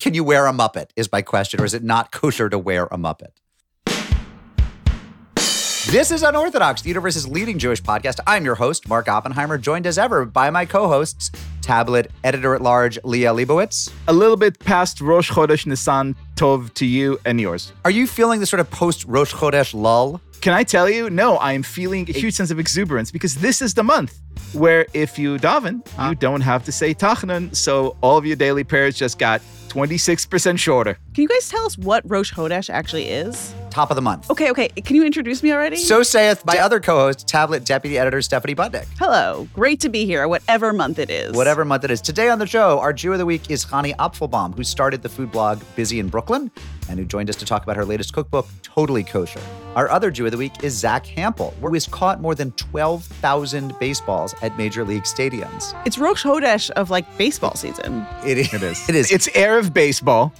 can you wear a Muppet is my question, or is it not kosher to wear a Muppet? This is Unorthodox, the universe's leading Jewish podcast. I'm your host, Mark Oppenheimer, joined as ever by my co-hosts, Tablet editor-at-large, Leah Leibowitz. A little bit past Rosh Chodesh Nisan, Tov to you and yours. Are you feeling the sort of post-Rosh Chodesh lull? Can I tell you? No, I am feeling a huge sense of exuberance because this is the month where if you daven, you don't have to say tachnun, so all of your daily prayers just got 26% shorter. Can you guys tell us what Rosh Chodesh actually is? Top of the month. Okay. Can you introduce me already? So saith my other co-host, Tablet Deputy Editor Stephanie Butnick. Hello. Great to be here, whatever month it is. Whatever month it is. Today on the show, our Jew of the Week is Chanie Apfelbaum, who started the food blog Busy in Brooklyn and who joined us to talk about her latest cookbook, Totally Kosher. Our other Jew of the Week is Zack Hample, who has caught more than 12,000 baseballs at Major League stadiums. It's Rosh Chodesh of, baseball season. It is. It's Erev baseball.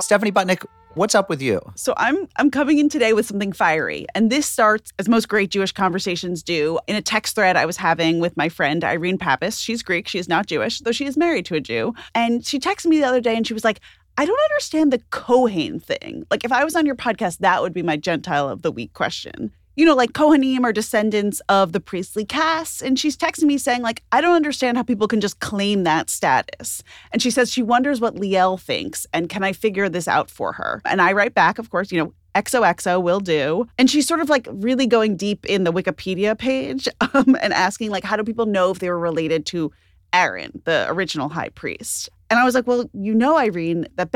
Stephanie Butnick, what's up with you? So I'm coming in today with something fiery. And this starts, as most great Jewish conversations do, in a text thread I was having with my friend Irene Pappas. She's Greek. She is not Jewish, though she is married to a Jew. And she texted me the other day and she was like, I don't understand the Kohen thing. If I was on your podcast, that would be my Gentile of the Week question. Kohanim are descendants of the priestly caste. And she's texting me saying, I don't understand how people can just claim that status. And she says she wonders what Liel thinks and can I figure this out for her? And I write back, of course, XOXO will do. And she's sort of really going deep in the Wikipedia page and asking how do people know if they were related to Aaron, the original high priest? And I was like, well, Irene, that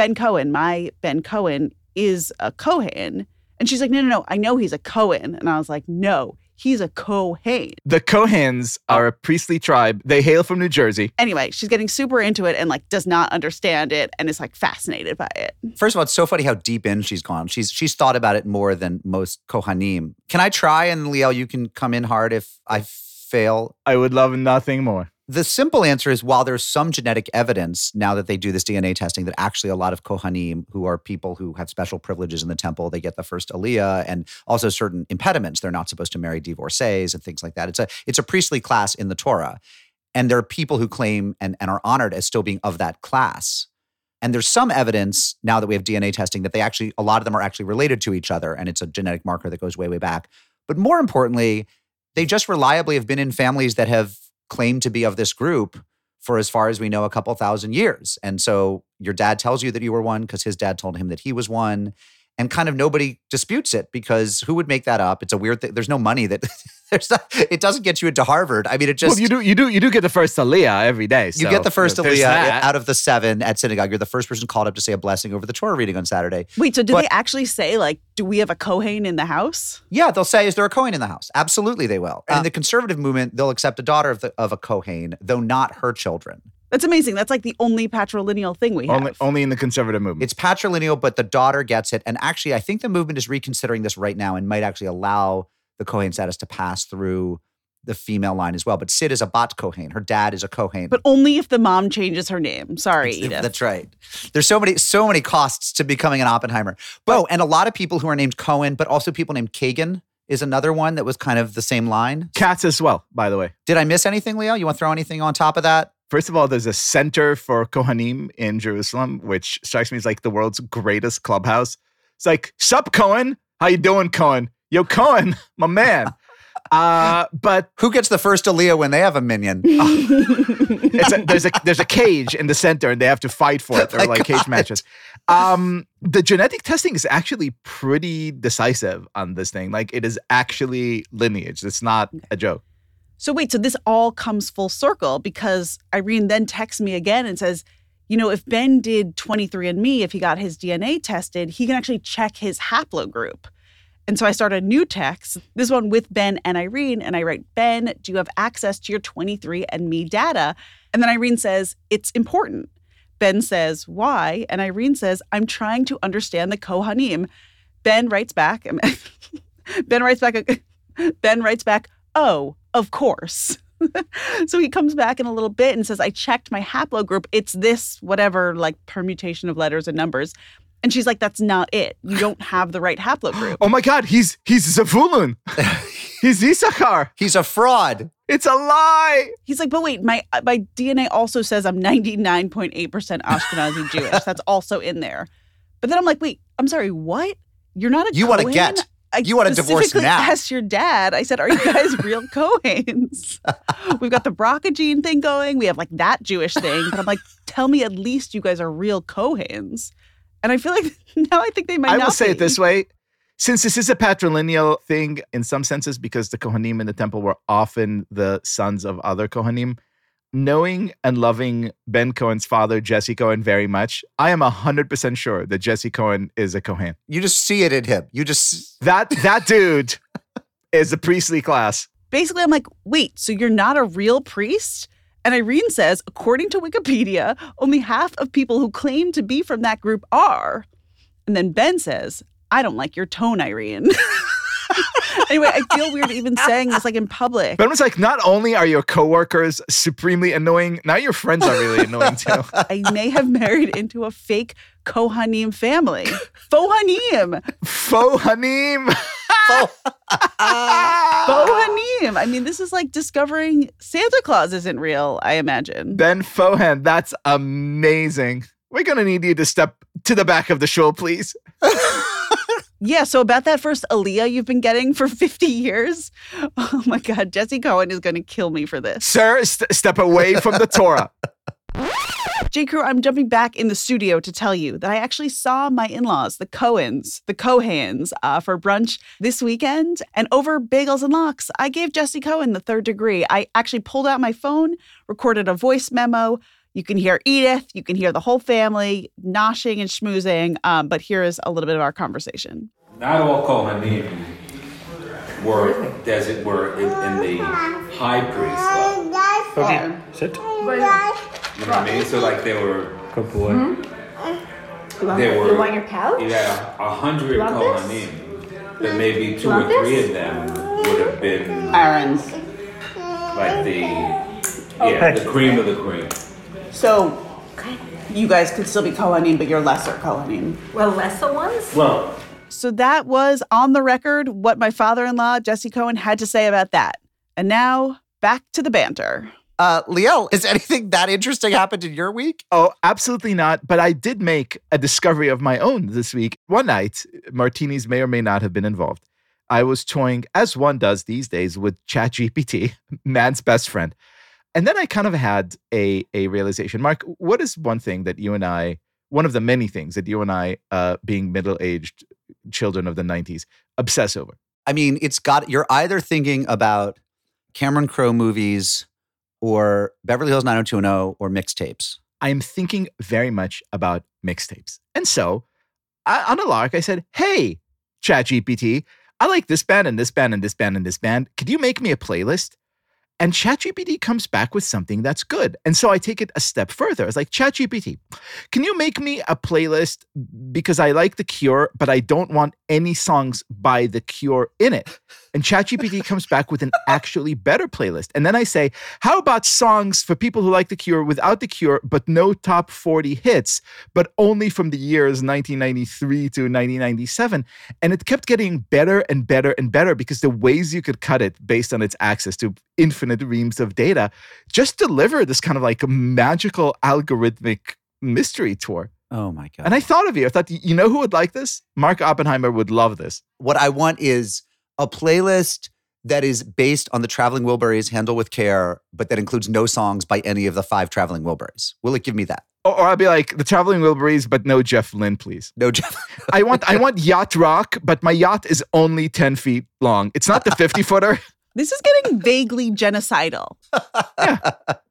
my Ben Cohen is a Kohen. And she's like, no, I know he's a Cohen. And I was like, no, he's a Kohen. The Kohens are a priestly tribe. They hail from New Jersey. Anyway, she's getting super into it and does not understand it and is fascinated by it. First of all, it's so funny how deep in she's gone. She's thought about it more than most Kohanim. Can I try? And Liel, you can come in hard if I fail. I would love nothing more. The simple answer is, while there's some genetic evidence now that they do this DNA testing that actually a lot of Kohanim, who are people who have special privileges in the temple, they get the first aliyah and also certain impediments. They're not supposed to marry divorcees and things like that. It's a priestly class in the Torah. And there are people who claim and are honored as still being of that class. And there's some evidence now that we have DNA testing that a lot of them are actually related to each other. And it's a genetic marker that goes way, way back. But more importantly, they just reliably have been in families that have claimed to be of this group for, as far as we know, a couple thousand years. And so your dad tells you that you were one because his dad told him that he was one. And kind of nobody disputes it because who would make that up? It's a weird thing. There's no money that it doesn't get you into Harvard. I mean, it just— Well, you do get the first aliyah every day. So you get the first aliyah out of the seven at synagogue. You're the first person called up to say a blessing over the Torah reading on Saturday. Wait, so do they actually say, do we have a Kohen in the house? Yeah, they'll say, is there a Kohen in the house? Absolutely they will. And the conservative movement, they'll accept a daughter of a Kohen, though not her children. That's amazing. That's the only patrilineal thing we have. Only in the conservative movement. It's patrilineal, but the daughter gets it. And actually, I think the movement is reconsidering this right now and might actually allow the Kohen status to pass through the female line as well. But Sid is a bat Kohen. Her dad is a Kohen. But only if the mom changes her name. Sorry, Edith. That's right. There's so many costs to becoming an Oppenheimer. And a lot of people who are named Cohen, but also people named Kagan is another one that was kind of the same line. Cats as well, by the way. Did I miss anything, Leo? You want to throw anything on top of that? First of all, there's a center for Kohanim in Jerusalem, which strikes me as the world's greatest clubhouse. It's sup, Cohen? How you doing, Cohen? Yo, Cohen, my man. But who gets the first aliyah when they have a minion? There's a cage in the center and they have to fight for it. Or cage matches. The genetic testing is actually pretty decisive on this thing. It is actually lineage. It's not a joke. So wait, so this all comes full circle because Irene then texts me again and says, if Ben did 23andMe, if he got his DNA tested, he can actually check his haplogroup. And so I start a new text, this one with Ben and Irene, and I write, Ben, do you have access to your 23andMe data? And then Irene says, it's important. Ben says, why? And Irene says, I'm trying to understand the Kohanim. Ben writes back, oh, of course. So he comes back in a little bit and says, I checked my haplogroup. It's this whatever permutation of letters and numbers. And she's like, that's not it. You don't have the right haplogroup. Oh my God, he's Zevulun. He's Issachar. He's a fraud. It's a lie. He's like, but wait, my DNA also says I'm 99.8% Ashkenazi Jewish. That's also in there. But then I'm like, wait, I'm sorry, what? You're not a Cohen? You want a divorce now. I asked your dad. I said, are you guys real Cohens? We've got the BRCA gene thing going. We have like that Jewish thing. But I'm like, tell me at least you guys are real Cohens. And I feel like now I think they might not be. I will say it this way. Since this is a patrilineal thing in some senses, because the Kohanim in the temple were often the sons of other Kohanim, knowing and loving Ben Cohen's father, Jesse Cohen, very much, I am 100% sure that Jesse Cohen is a Cohen. You just see it in him. You just... That dude is a priestly class. Basically, I'm like, wait, so you're not a real priest? And Irene says, according to Wikipedia, only half of people who claim to be from that group are. And then Ben says... I don't like your tone, Irene. Anyway, I feel weird even saying this like in public. Ben was like, not only are your coworkers supremely annoying, now your friends are really annoying too. I may have married into a fake Kohanim family. Fohanim. Fohanim. Fohanim. I mean, this is like discovering Santa Claus isn't real, I imagine. Ben Cohen, that's amazing. We're going to need you to step to the back of the show, please. Yeah, so about that first Aliyah you've been getting for 50 years. Oh my God, Jesse Cohen is going to kill me for this. Sir, step away from the Torah. J. Crew, I'm jumping back in the studio to tell you that I actually saw my in-laws, the Cohens, for brunch this weekend. And over bagels and lox, I gave Jesse Cohen the third degree. I actually pulled out my phone, recorded a voice memo. You can hear Edith, you can hear the whole family noshing and schmoozing, but here is a little bit of our conversation. Not all Kohanim were, as it were, in the high priest level. Okay, sit. You know what I mean? So like they were... Good boy. Mm-hmm. You want your couch? Yeah, 100 Kohanim, but maybe 2 or 3 of them would have been... Aaron's. Like the... Yeah, the cream of the cream. So, you guys could still be Kohanim, but you're lesser Kohanim. Well, lesser ones? Well. So that was, on the record, what my father-in-law, Jesse Cohen, had to say about that. And now, back to the banter. Leo, has anything that interesting happened in your week? Oh, absolutely not. But I did make a discovery of my own this week. One night, martinis may or may not have been involved. I was toying, as one does these days, with ChatGPT, man's best friend. And then I kind of had a realization. Mark, what is one thing that you and I, one of the many things that you and I, being middle-aged children of the 90s, obsess over? I mean, you're either thinking about Cameron Crowe movies or Beverly Hills 90210 or mixtapes. I'm thinking very much about mixtapes. And so, on a lark, I said, hey, ChatGPT, I like this band and this band and this band and this band. Could you make me a playlist? And ChatGPT comes back with something that's good. And so I take it a step further. It's like, ChatGPT, can you make me a playlist because I like The Cure, but I don't want any songs by The Cure in it? And ChatGPT comes back with an actually better playlist. And then I say, how about songs for people who like The Cure without The Cure, but no top 40 hits, but only from the years 1993 to 1997? And it kept getting better and better and better because the ways you could cut it based on its access to infinite reams of data just deliver this kind of like magical algorithmic mystery tour. Oh my God. And I thought of you. I thought, you know who would like this? Mark Oppenheimer would love this. What I want is a playlist that is based on the Traveling Wilburys Handle With Care, but that includes no songs by any of the 5 Traveling Wilburys. Will it give me that? Or I'll be like, the Traveling Wilburys, but no Jeff Lynne, please. No Jeff Lynne. I want yacht rock, but my yacht is only 10 feet long. It's not the 50-footer. This is getting vaguely genocidal. Yeah.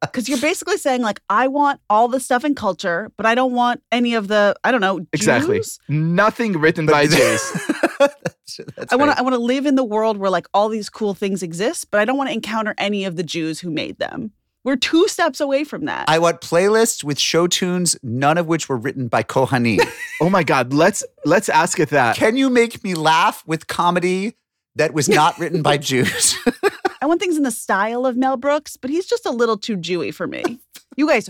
Because you're basically saying, like, I want all the stuff in culture, but I don't want any of the, I don't know, Jews? Exactly. Nothing written by Jews. I want to live in the world where, like, all these cool things exist, but I don't want to encounter any of the Jews who made them. We're 2 steps away from that. I want playlists with show tunes, none of which were written by Kohanim. Oh, my God. Let's ask it that. Can you make me laugh with comedy that was not written by Jews? I want things in the style of Mel Brooks, but he's just a little too Jewy for me. You guys,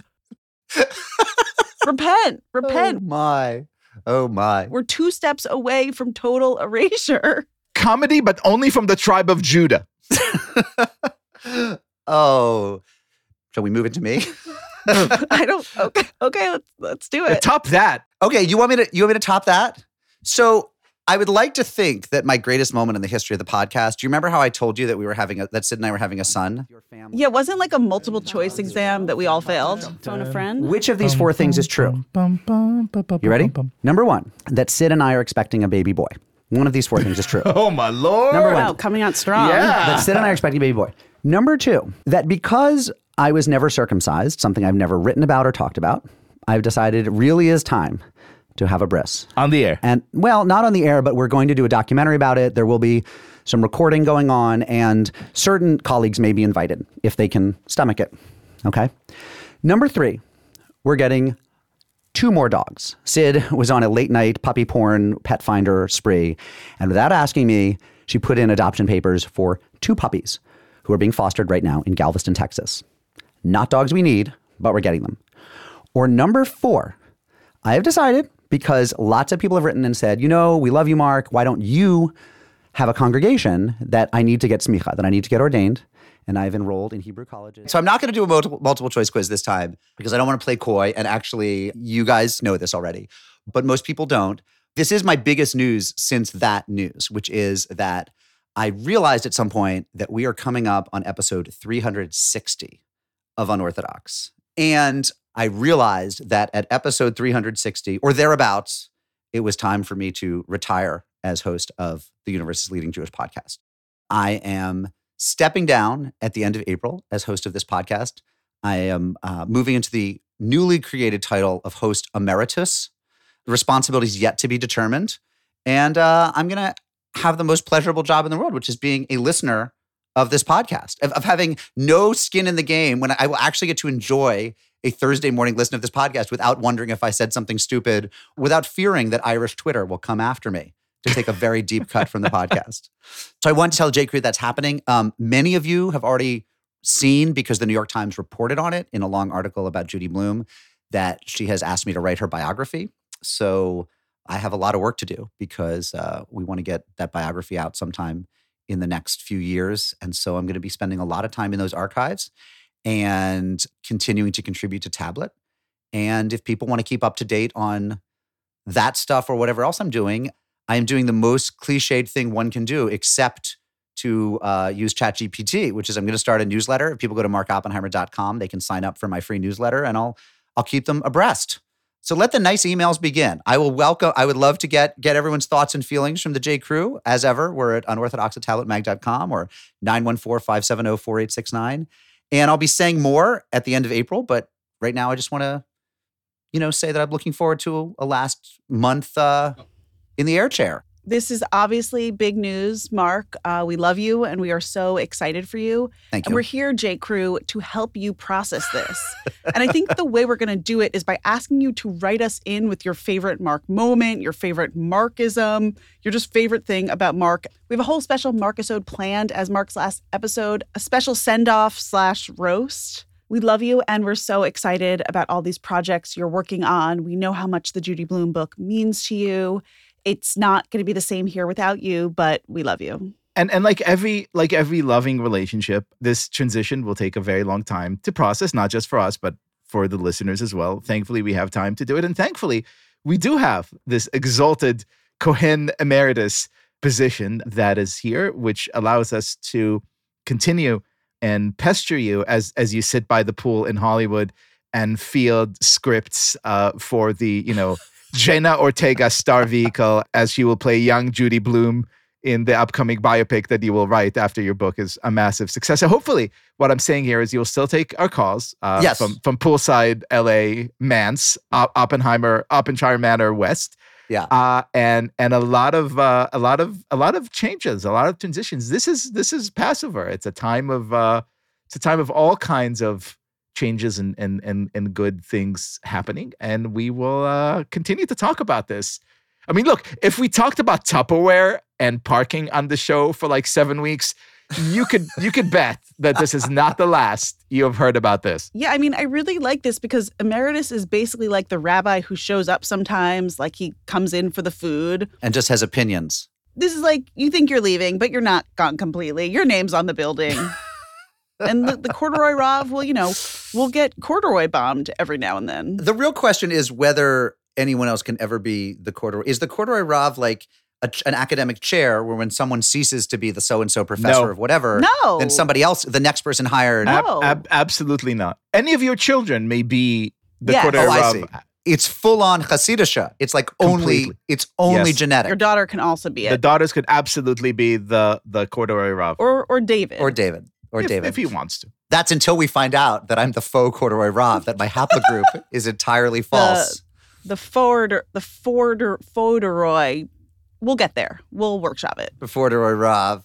repent. Oh my. We're 2 steps away from total erasure. Comedy, but only from the tribe of Judah. Oh, shall we move into me? I don't. Okay, let's do it. Top that. Okay, you want me to top that? So I would like to think that my greatest moment in the history of the podcast. Do you remember how I told you that we were having that Sid and I were having a son? Yeah, wasn't like a multiple choice exam that we all failed? Phone a friend. Which of these four things is true? You ready? Number one, that Sid and I are expecting a baby boy. One of these four things is true. Oh my Lord! Number one, wow, coming out strong. Yeah. That Sid and I are expecting a baby boy. Number two, that because I was never circumcised, something I've never written about or talked about, I've decided it really is time to have a bris. On the air. And, well, not on the air, but we're going to do a documentary about it. There will be some recording going on, and certain colleagues may be invited if they can stomach it. Okay? Number three, we're getting two more dogs. Sid was on a late-night puppy porn pet finder spree, and without asking me, she put in adoption papers for two puppies who are being fostered right now in Galveston, Texas. Not dogs we need, but we're getting them. Or number four, I have decided, because lots of people have written and said, you know, we love you, Mark. Why don't you have a congregation, that I need to get smicha, that I need to get ordained, and I've enrolled in Hebrew colleges. So I'm not going to do a multiple choice quiz this time because I don't want to play coy, and actually you guys know this already, but most people don't. This is my biggest news since that news, which is that I realized at some point that we are coming up on episode 360 of Unorthodox. And I realized that at episode 360 or thereabouts, it was time for me to retire as host of the universe's leading Jewish podcast. I am stepping down at the end of April as host of this podcast. I am moving into the newly created title of host emeritus. The responsibility is yet to be determined. And I'm going to have the most pleasurable job in the world, which is being a listener of this podcast, of having no skin in the game, when I will actually get to enjoy a Thursday morning listen of this podcast without wondering if I said something stupid, without fearing that Irish Twitter will come after me to take a very deep cut from the podcast. So I want to tell J. Crew that's happening. Many of you have already seen, because the New York Times reported on it in a long article about Judy Blume, that she has asked me to write her biography. So I have a lot of work to do, because we want to get that biography out sometime in the next few years. And so I'm going to be spending a lot of time in those archives and continuing to contribute to Tablet. And if people want to keep up to date on that stuff or whatever else I'm doing the most cliched thing one can do, except to use ChatGPT, which is I'm going to start a newsletter. If people go to markoppenheimer.com, they can sign up for my free newsletter, and I'll keep them abreast. So let the nice emails begin. I would love to get everyone's thoughts and feelings from the J. Crew. As ever, we're at unorthodox@tabletmag.com or 914-570-4869. And I'll be saying more at the end of April, but right now I just want to, say that I'm looking forward to a last month in the air chair. This is obviously big news, Mark. We love you, and we are so excited for you. Thank you. And we're here, J. Crew, to help you process this. And I think the way we're going to do it is by asking you to write us in with your favorite Mark moment, your favorite Markism, your just favorite thing about Mark. We have a whole special Markisode planned as Mark's last episode, a special send-off /roast. We love you, and we're so excited about all these projects you're working on. We know how much the Judy Blume book means to you. It's not going to be the same here without you, but we love you. And like every loving relationship, this transition will take a very long time to process, not just for us, but for the listeners as well. Thankfully, we have time to do it. And thankfully, we do have this exalted Cohen emeritus position that is here, which allows us to continue and pester you as you sit by the pool in Hollywood and field scripts for the, Jenna Ortega star vehicle, as she will play young Judy Blume in the upcoming biopic that you will write after your book is a massive success. So hopefully what I'm saying here is you'll still take our calls yes. from poolside LA Mance, Oppenheimer Manor West. Yeah. And a lot of changes, a lot of transitions. This is Passover. It's a time of all kinds of changes and good things happening. And we will continue to talk about this. I mean, look, if we talked about Tupperware and parking on the show for like 7 weeks, you could bet that this is not the last you have heard about this. Yeah, I mean, I really like this because emeritus is basically like the rabbi who shows up sometimes, like he comes in for the food. And just has opinions. this is like, you think you're leaving, but you're not gone completely. Your name's on the building. And the corduroy Rav, well, you know, we'll get corduroy bombed every now and then. The real question is whether anyone else can ever be the corduroy. Is the corduroy Rav like an academic chair where when someone ceases to be the so-and-so professor of whatever, then somebody else, the next person hired. Absolutely not. Any of your children may be the corduroy Rav. I see. It's full-on Hasidisha. It's like it's only genetic. Your daughter can also be it. The daughters could absolutely be the corduroy Rav. Or David. If he wants to. That's until we find out that I'm the faux corduroy Rav, that my haplogroup is entirely false. The Forderoy. We'll get there. We'll workshop it. The Forderoy Rav.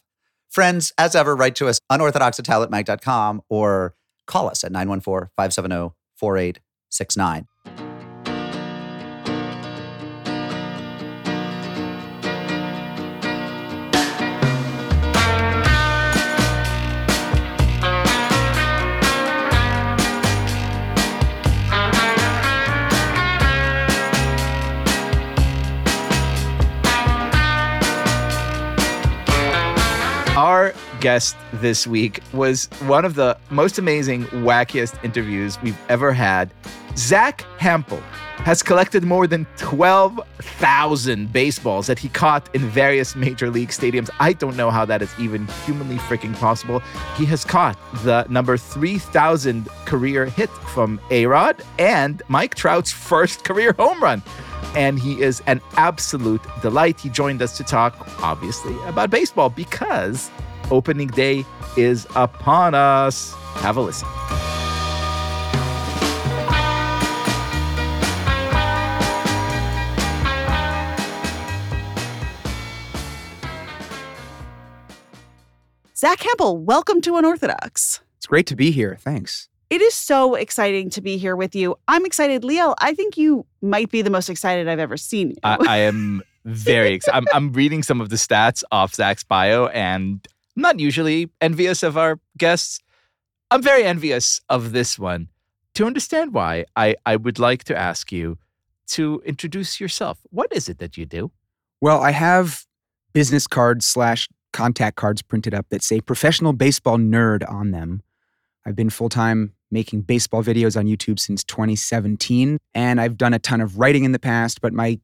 Friends, as ever, write to us unorthodox@tabletmag.com or call us at 914-570-4869. Our guest this week was one of the most amazing, wackiest interviews we've ever had. Zack Hample has collected more than 12,000 baseballs that he caught in various major league stadiums. I don't know how that is even humanly freaking possible. He has caught the number 3,000 career hit from A-Rod and Mike Trout's first career home run. And he is an absolute delight. He joined us to talk, obviously, about baseball because opening day is upon us. Have a listen. Zack Hample, welcome to Unorthodox. It's great to be here. Thanks. It is so exciting to be here with you. I'm excited. Leah, I think you might be the most excited I've ever seen you. I am very excited. I'm reading some of the stats off Zack's bio, and I'm not usually envious of our guests. I'm very envious of this one. To understand why, I would like to ask you to introduce yourself. What is it that you do? Well, I have business cards / contact cards printed up that say professional baseball nerd on them. I've been full-time making baseball videos on YouTube since 2017, and I've done a ton of writing in the past, but my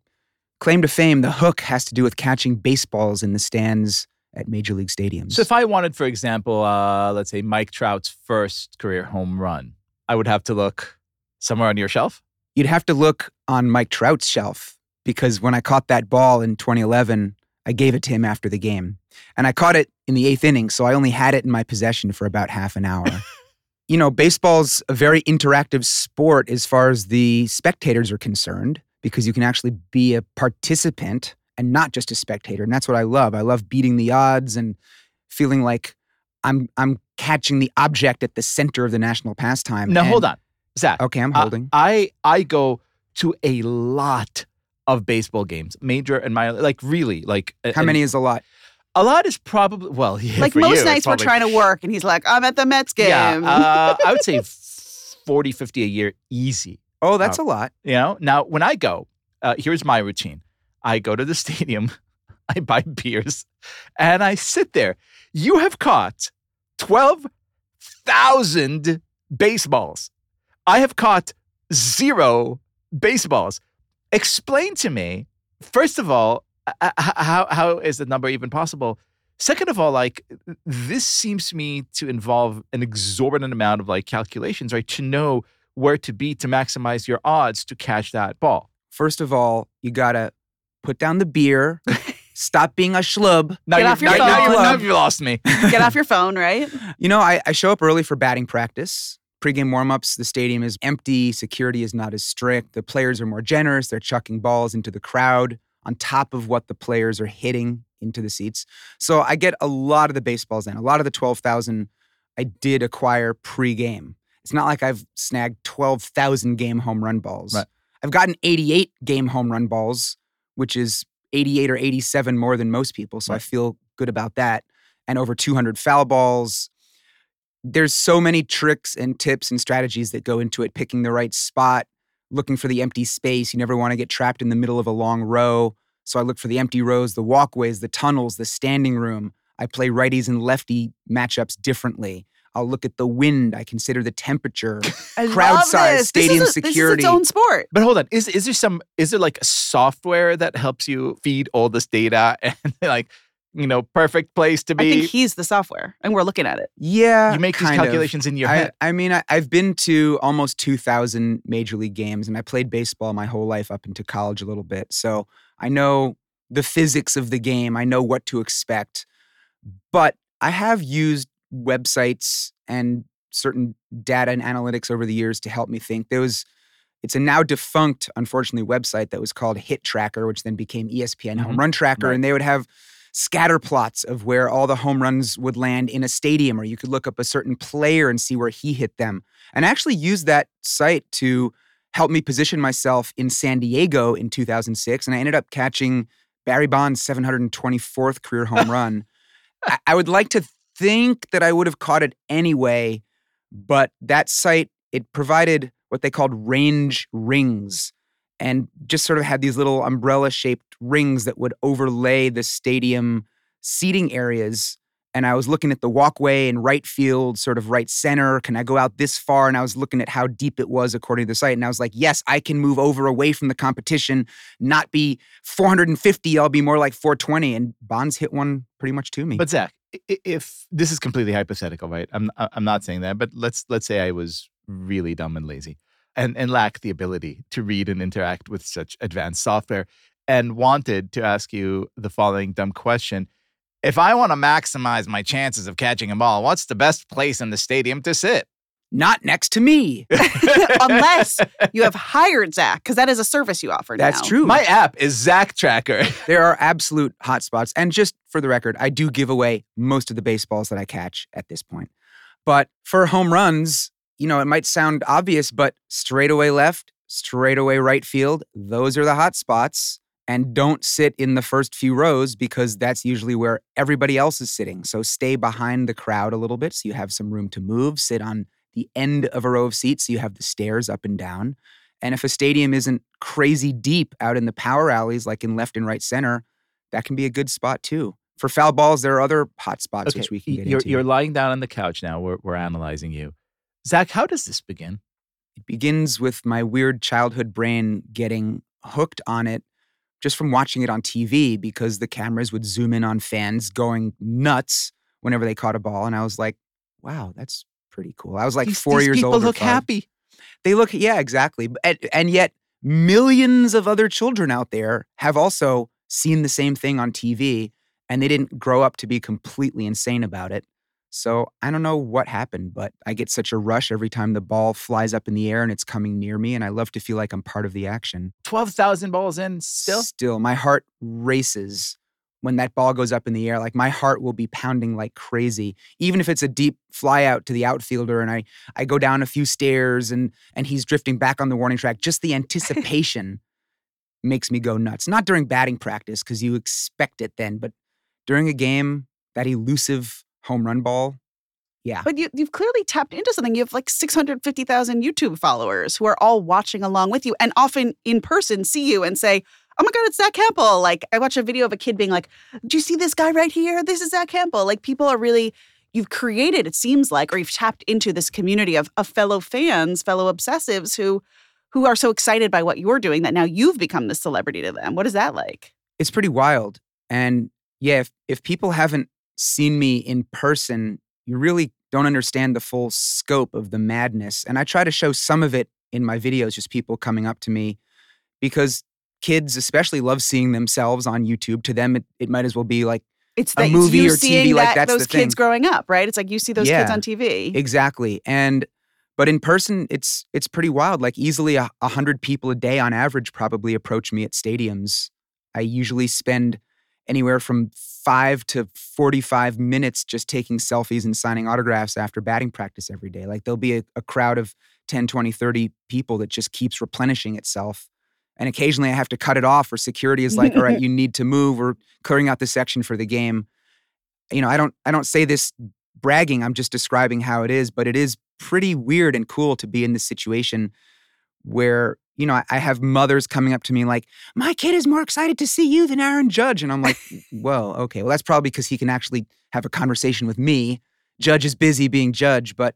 claim to fame, the hook, has to do with catching baseballs in the stands at major league stadiums. So if I wanted, for example, let's say Mike Trout's first career home run, I would have to look somewhere on your shelf? You'd have to look on Mike Trout's shelf, because when I caught that ball in 2011, I gave it to him after the game. And I caught it in the 8th inning, so I only had it in my possession for about half an hour. You know, baseball's a very interactive sport as far as the spectators are concerned, because you can actually be a participant and not just a spectator. And that's what I love. I love beating the odds and feeling like I'm catching the object at the center of the national pastime. Now, hold on, Zack. Okay, I'm holding. I go to a lot of baseball games, major and minor, like really. Like how many is a lot? A lot is probably, well, yeah, like for most you, nights probably, we're trying to work and he's like, I'm at the Mets game. Yeah, I would say 40, 50 a year, easy. Oh, that's a lot. You know, now when I go, here's my routine. I go to the stadium, I buy beers, and I sit there. You have caught 12,000 baseballs. I have caught 0 baseballs. Explain to me, first of all, how is the number even possible? Second of all, like, this seems to me to involve an exorbitant amount of like calculations, right? To know where to be to maximize your odds to catch that ball. First of all, you gotta put down the beer, stop being a schlub. Now you've lost me. Get off your phone, right? You know, I show up early for batting practice. Pre-game warm-ups, the stadium is empty, security is not as strict, the players are more generous, they're chucking balls into the crowd on top of what the players are hitting into the seats. So I get a lot of the baseballs in. A lot of the 12,000 I did acquire pre-game. It's not like I've snagged 12,000 game home run balls. Right. I've gotten 88 game home run balls, which is 88 or 87 more than most people, so right. I feel good about that. And over 200 foul balls. There's so many tricks and tips and strategies that go into it, picking the right spot, looking for the empty space. You never want to get trapped in the middle of a long row. So I look for the empty rows, the walkways, the tunnels, the standing room. I play righties and lefty matchups differently. I'll look at the wind. I consider the temperature, crowd size, stadium security. This is its own sport. But hold on, is there like a software that helps you feed all this data and like, you know, perfect place to be? I think he's the software and we're looking at it. Yeah. You make these calculations in your head. I mean, I've been to almost 2,000 major league games and I played baseball my whole life up into college a little bit. So I know the physics of the game. I know what to expect. But I have used websites and certain data and analytics over the years to help me think. It's a now defunct, unfortunately, website that was called Hit Tracker, which then became ESPN Home Run Tracker. Right. And they would have scatter plots of where all the home runs would land in a stadium, or you could look up a certain player and see where he hit them. And I actually used that site to help me position myself in San Diego in 2006. And I ended up catching Barry Bonds' 724th career home run. I would like to think that I would have caught it anyway, but that site, it provided what they called range rings and just sort of had these little umbrella-shaped rings that would overlay the stadium seating areas. And I was looking at the walkway and right field, sort of right center. Can I go out this far? And I was looking at how deep it was according to the site. And I was like, yes, I can move over away from the competition, not be 450. I'll be more like 420. And Bonds hit one pretty much to me. But Zach, if this is completely hypothetical, right? I'm not saying that, but let's say I was really dumb and lazy and lacked the ability to read and interact with such advanced software and wanted to ask you the following dumb question. If I want to maximize my chances of catching a ball, what's the best place in the stadium to sit? Not next to me. Unless you have hired Zach, because that is a service you offer now. That's true. My app is Zach Tracker. There are absolute hotspots. And just for the record, I do give away most of the baseballs that I catch at this point. But for home runs, you know, it might sound obvious, but straightaway left, straightaway right field, those are the hotspots. And don't sit in the first few rows because that's usually where everybody else is sitting. So stay behind the crowd a little bit so you have some room to move. Sit on the end of a row of seats so you have the stairs up and down. And if a stadium isn't crazy deep out in the power alleys, like in left and right center, that can be a good spot too. For foul balls, there are other hot spots which we can get into. You're lying down on the couch now. We're analyzing you. Zach, how does this begin? It begins with my weird childhood brain getting hooked on it just from watching it on TV, because the cameras would zoom in on fans going nuts whenever they caught a ball. And I was like, wow, that's pretty cool. I was like 4 years old. These people look happy. They look, yeah, exactly. And yet millions of other children out there have also seen the same thing on TV, and they didn't grow up to be completely insane about it. So I don't know what happened, but I get such a rush every time the ball flies up in the air and it's coming near me, and I love to feel like I'm part of the action. 12,000 balls in still? Still. My heart races when that ball goes up in the air. Like, my heart will be pounding like crazy, even if it's a deep fly out to the outfielder and I go down a few stairs and he's drifting back on the warning track. Just the anticipation makes me go nuts. Not during batting practice because you expect it then, but during a game, that elusive home run ball. Yeah. But you've clearly tapped into something. You have like 650,000 YouTube followers who are all watching along with you and often in person see you and say, oh my God, it's Zack Hample. Like, I watch a video of a kid being like, do you see this guy right here? This is Zack Hample. Like, people are really, you've created, it seems like, or you've tapped into this community of fellow fans, fellow obsessives who are so excited by what you're doing that now you've become the celebrity to them. What is that like? It's pretty wild. And yeah, if people haven't seen me in person, you really don't understand the full scope of the madness. And I try to show some of it in my videos, just people coming up to me, because kids especially love seeing themselves on YouTube. To them, it might as well be like a movie or TV. Like, that's those kids growing up, right? It's like you see those kids on TV. Exactly. But in person, it's pretty wild. Like, easily 100 people a day on average probably approach me at stadiums. I usually spend anywhere from 5 to 45 minutes just taking selfies and signing autographs after batting practice every day. Like, there'll be a crowd of 10, 20, 30 people that just keeps replenishing itself. And occasionally I have to cut it off, or security is like, all right, you need to move, or clearing out the section for the game. You know, I don't say this bragging, I'm just describing how it is, but it is pretty weird and cool to be in this situation where you know, I have mothers coming up to me like, my kid is more excited to see you than Aaron Judge. And I'm like, whoa, okay. Well, that's probably because he can actually have a conversation with me. Judge is busy being judge. But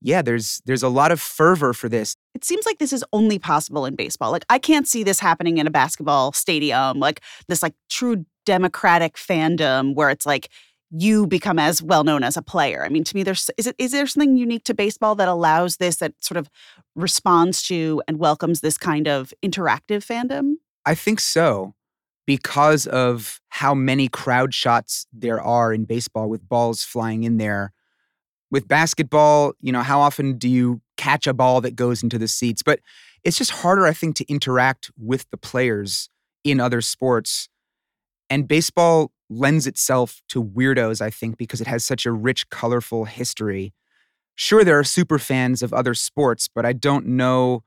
yeah, there's a lot of fervor for this. It seems like this is only possible in baseball. Like, I can't see this happening in a basketball stadium, like this like true democratic fandom where it's like you become as well-known as a player. I mean, to me, is there something unique to baseball that allows this, that sort of responds to and welcomes this kind of interactive fandom? I think so, because of how many crowd shots there are in baseball with balls flying in there. With basketball, you know, how often do you catch a ball that goes into the seats? But it's just harder, I think, to interact with the players in other sports. And baseball lends itself to weirdos, I think, because it has such a rich, colorful history. Sure, there are super fans of other sports, but I don't know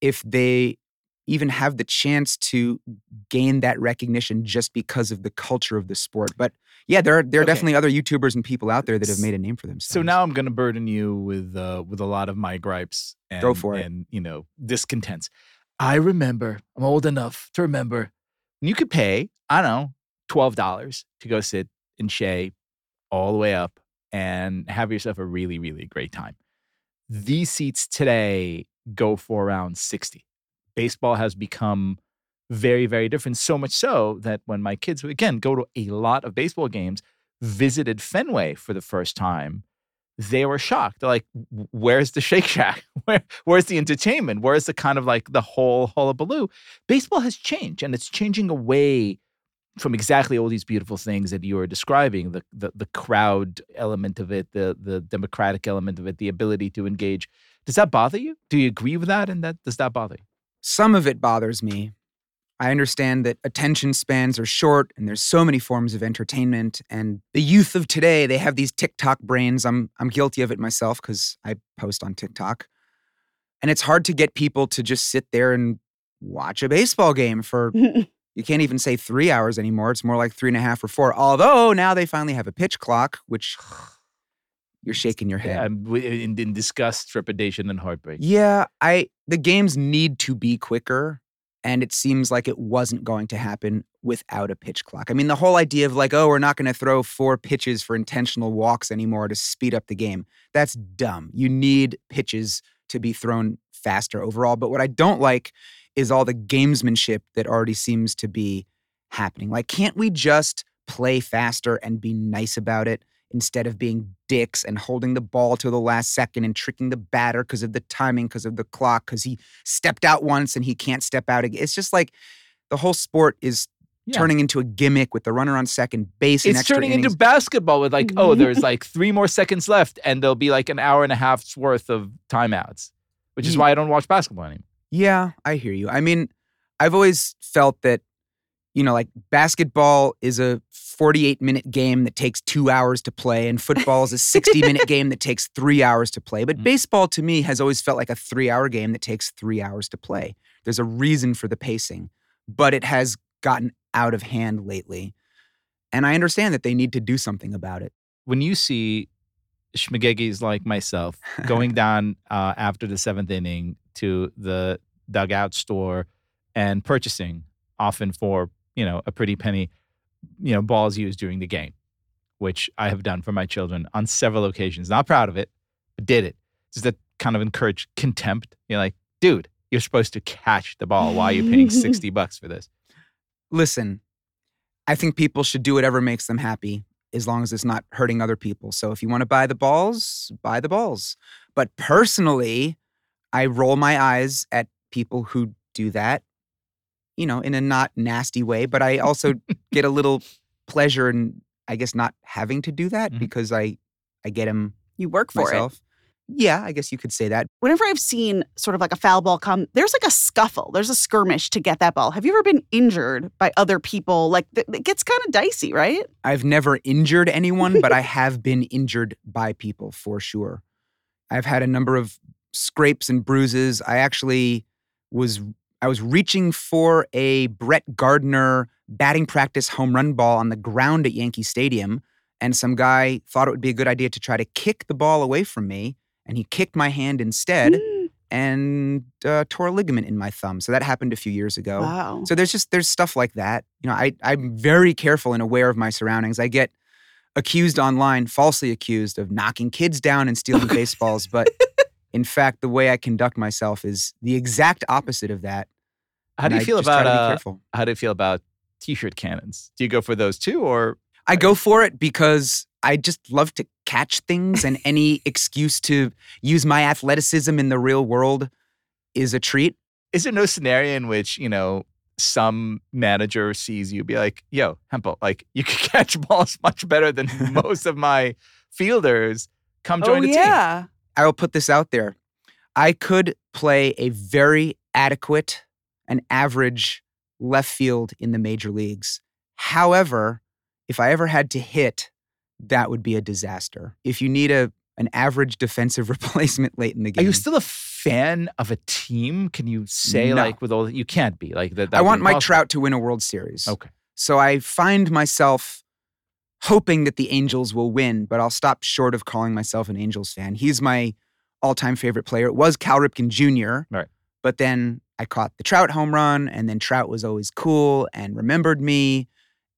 if they even have the chance to gain that recognition just because of the culture of the sport. But yeah, there are definitely other YouTubers and people out there that have made a name for themselves. So now I'm going to burden you with a lot of my gripes and, go for it. And, you know, discontents. I remember, I'm old enough to remember, you could pay, I don't know, $12 to go sit in Shea all the way up and have yourself a really, really great time. These seats today go for around $60. Baseball has become very, very different. So much so that when my kids would, again, go to a lot of baseball games, visited Fenway for the first time, they were shocked. They're like, where's the Shake Shack? Where's the entertainment? Where's the kind of like the whole hullabaloo? Baseball has changed, and it's changing away from exactly all these beautiful things that you are describing, the crowd element of it, the democratic element of it, the ability to engage. Does that bother you? Do you agree with that? And does that bother you? Some of it bothers me. I understand that attention spans are short and there's so many forms of entertainment. And the youth of today, they have these TikTok brains. I'm guilty of it myself because I post on TikTok. And it's hard to get people to just sit there and watch a baseball game for... You can't even say 3 hours anymore. It's more like 3.5 or 4. Although now they finally have a pitch clock, which you're shaking your head. Yeah, in disgust, trepidation, and heartbreak. Yeah, the games need to be quicker. And it seems like it wasn't going to happen without a pitch clock. I mean, the whole idea of like, oh, we're not going to throw 4 pitches for intentional walks anymore to speed up the game. That's dumb. You need pitches to be thrown faster overall. But what I don't like is all the gamesmanship that already seems to be happening. Like, can't we just play faster and be nice about it instead of being dicks and holding the ball till the last second and tricking the batter because of the timing, because of the clock, because he stepped out once and he can't step out again? It's just like the whole sport is turning into a gimmick with the runner on second base. It's extra turning innings into basketball with like, oh, there's like 3 more seconds left and there'll be like an hour and a half's worth of timeouts, which is why I don't watch basketball anymore. Yeah, I hear you. I mean, I've always felt that, you know, like basketball is a 48-minute game that takes 2 hours to play, and football is a 60-minute game that takes 3 hours to play. But baseball, to me, has always felt like a 3-hour game that takes 3 hours to play. There's a reason for the pacing, but it has gotten out of hand lately. And I understand that they need to do something about it. When you see schmagegis like myself going down after the 7th inning to the dugout store and purchasing, often for, you know, a pretty penny, you know, balls used during the game, which I have done for my children on several occasions. Not proud of it, but did it. Does that kind of encourage contempt? You're like, dude, you're supposed to catch the ball. Why are you paying $60 for this? Listen, I think people should do whatever makes them happy, as long as it's not hurting other people. So if you want to buy the balls, buy the balls. But personally, I roll my eyes at people who do that, you know, in a not nasty way. But I also get a little pleasure in, I guess, not having to do that because I get them. You work for myself. It. Yeah, I guess you could say that. Whenever I've seen sort of like a foul ball come, there's like a scuffle. There's a skirmish to get that ball. Have you ever been injured by other people? Like, it gets kind of dicey, right? I've never injured anyone, but I have been injured by people for sure. I've had a number of scrapes and bruises. I actually was reaching for a Brett Gardner batting practice home run ball on the ground at Yankee Stadium, and some guy thought it would be a good idea to try to kick the ball away from me. And he kicked my hand instead, and tore a ligament in my thumb. So that happened a few years ago. Wow. So there's stuff like that. You know, I'm very careful and aware of my surroundings. I get accused online, falsely accused, of knocking kids down and stealing baseballs. But in fact, the way I conduct myself is the exact opposite of that. How do you feel about T-shirt cannons? Do you go for those too, or? I go for it because I just love to catch things, and any excuse to use my athleticism in the real world is a treat. Is there no scenario in which, you know, some manager sees you be like, yo, Hample, like, you can catch balls much better than most of my fielders. Come join the team. I will put this out there. I could play a very adequate and average left field in the major leagues. However, if I ever had to hit, that would be a disaster. If you need an average defensive replacement late in the game. Are you still a fan of a team? Can you say, no, like, with all that? You can't be. Like, that I want Mike Trout to win a World Series. Okay. So I find myself hoping that the Angels will win, but I'll stop short of calling myself an Angels fan. He's my all-time favorite player. It was Cal Ripken Jr. Right. But then I caught the Trout home run, and then Trout was always cool and remembered me,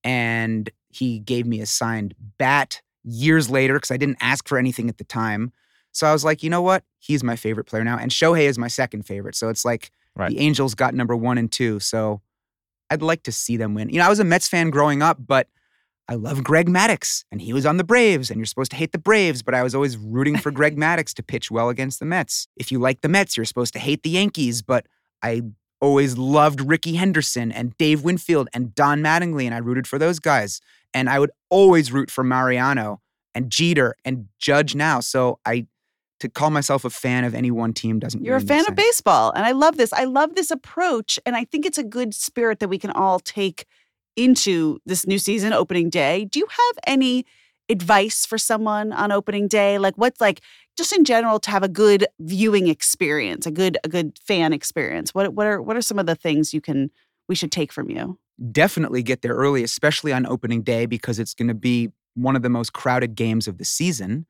and he gave me a signed bat years later because I didn't ask for anything at the time. So I was like, you know what? He's my favorite player now. And Shohei is my second favorite. So it's like The Angels got number 1 and 2. So I'd like to see them win. You know, I was a Mets fan growing up, but I love Greg Maddux. And he was on the Braves. And you're supposed to hate the Braves, but I was always rooting for Greg Maddux to pitch well against the Mets. If you like the Mets, you're supposed to hate the Yankees. But I always loved Rickey Henderson and Dave Winfield and Don Mattingly. And I rooted for those guys. And I would always root for Mariano and Jeter and Judge now. So to call myself a fan of any one team doesn't really make sense. You're a fan of baseball. And I love this. I love this approach. And I think it's a good spirit that we can all take into this new season, opening day. Do you have any advice for someone on opening day? Like, what's like, just in general, to have a good viewing experience, a good fan experience? What are some of the things we should take from you? Definitely get there early, especially on opening day, because it's going to be one of the most crowded games of the season.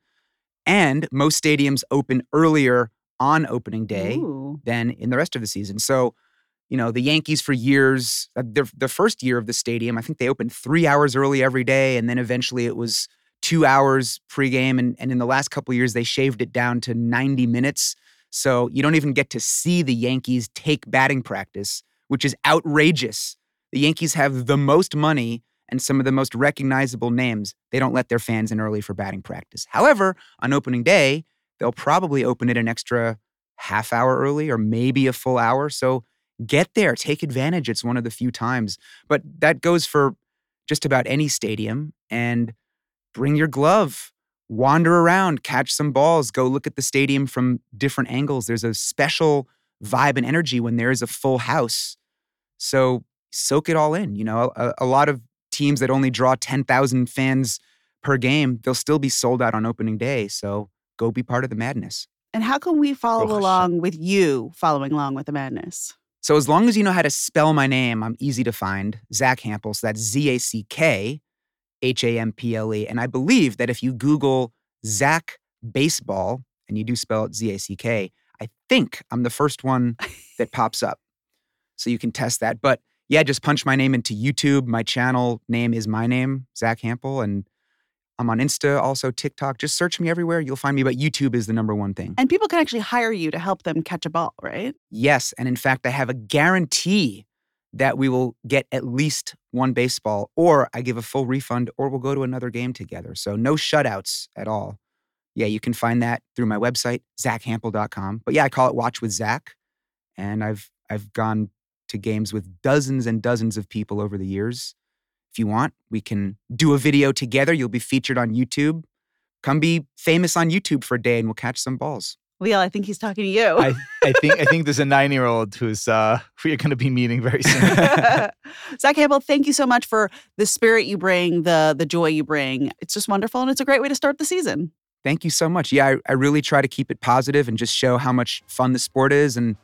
And most stadiums open earlier on opening day than in the rest of the season. So, you know, the Yankees for years, the first year of the stadium, I think they opened 3 hours early every day. And then eventually it was 2 hours pregame. And in the last couple of years, they shaved it down to 90 minutes. So you don't even get to see the Yankees take batting practice, which is outrageous. The Yankees have the most money and some of the most recognizable names. They don't let their fans in early for batting practice. However, on opening day, they'll probably open it an extra half hour early or maybe a full hour. So get there. Take advantage. It's one of the few times. But that goes for just about any stadium. And bring your glove. Wander around. Catch some balls. Go look at the stadium from different angles. There's a special vibe and energy when there is a full house. So soak it all in. You know, a lot of teams that only draw 10,000 fans per game, they'll still be sold out on opening day. So go be part of the madness. And how can we following along with the madness? So as long as you know how to spell my name, I'm easy to find. Zack Hample. So that's ZackHample. And I believe that if you Google Zack Baseball, and you do spell it Zack, I think I'm the first one that pops up. So you can test that. But yeah, just punch my name into YouTube. My channel name is my name, Zack Hample. And I'm on Insta, also TikTok. Just search me everywhere. You'll find me. But YouTube is the number one thing. And people can actually hire you to help them catch a ball, right? Yes. And in fact, I have a guarantee that we will get at least one baseball, or I give a full refund, or we'll go to another game together. So no shutouts at all. Yeah, you can find that through my website, ZackHample.com. But yeah, I call it Watch with Zack. And I've gone to games with dozens and dozens of people over the years. If you want, we can do a video together. You'll be featured on YouTube. Come be famous on YouTube for a day and we'll catch some balls. Leal, I think he's talking to you. I think there's a 9-year-old who's we are going to be meeting very soon. Zack Hample, thank you so much for the spirit you bring, the joy you bring. It's just wonderful, and it's a great way to start the season. Thank you so much. Yeah, I really try to keep it positive and just show how much fun the sport is and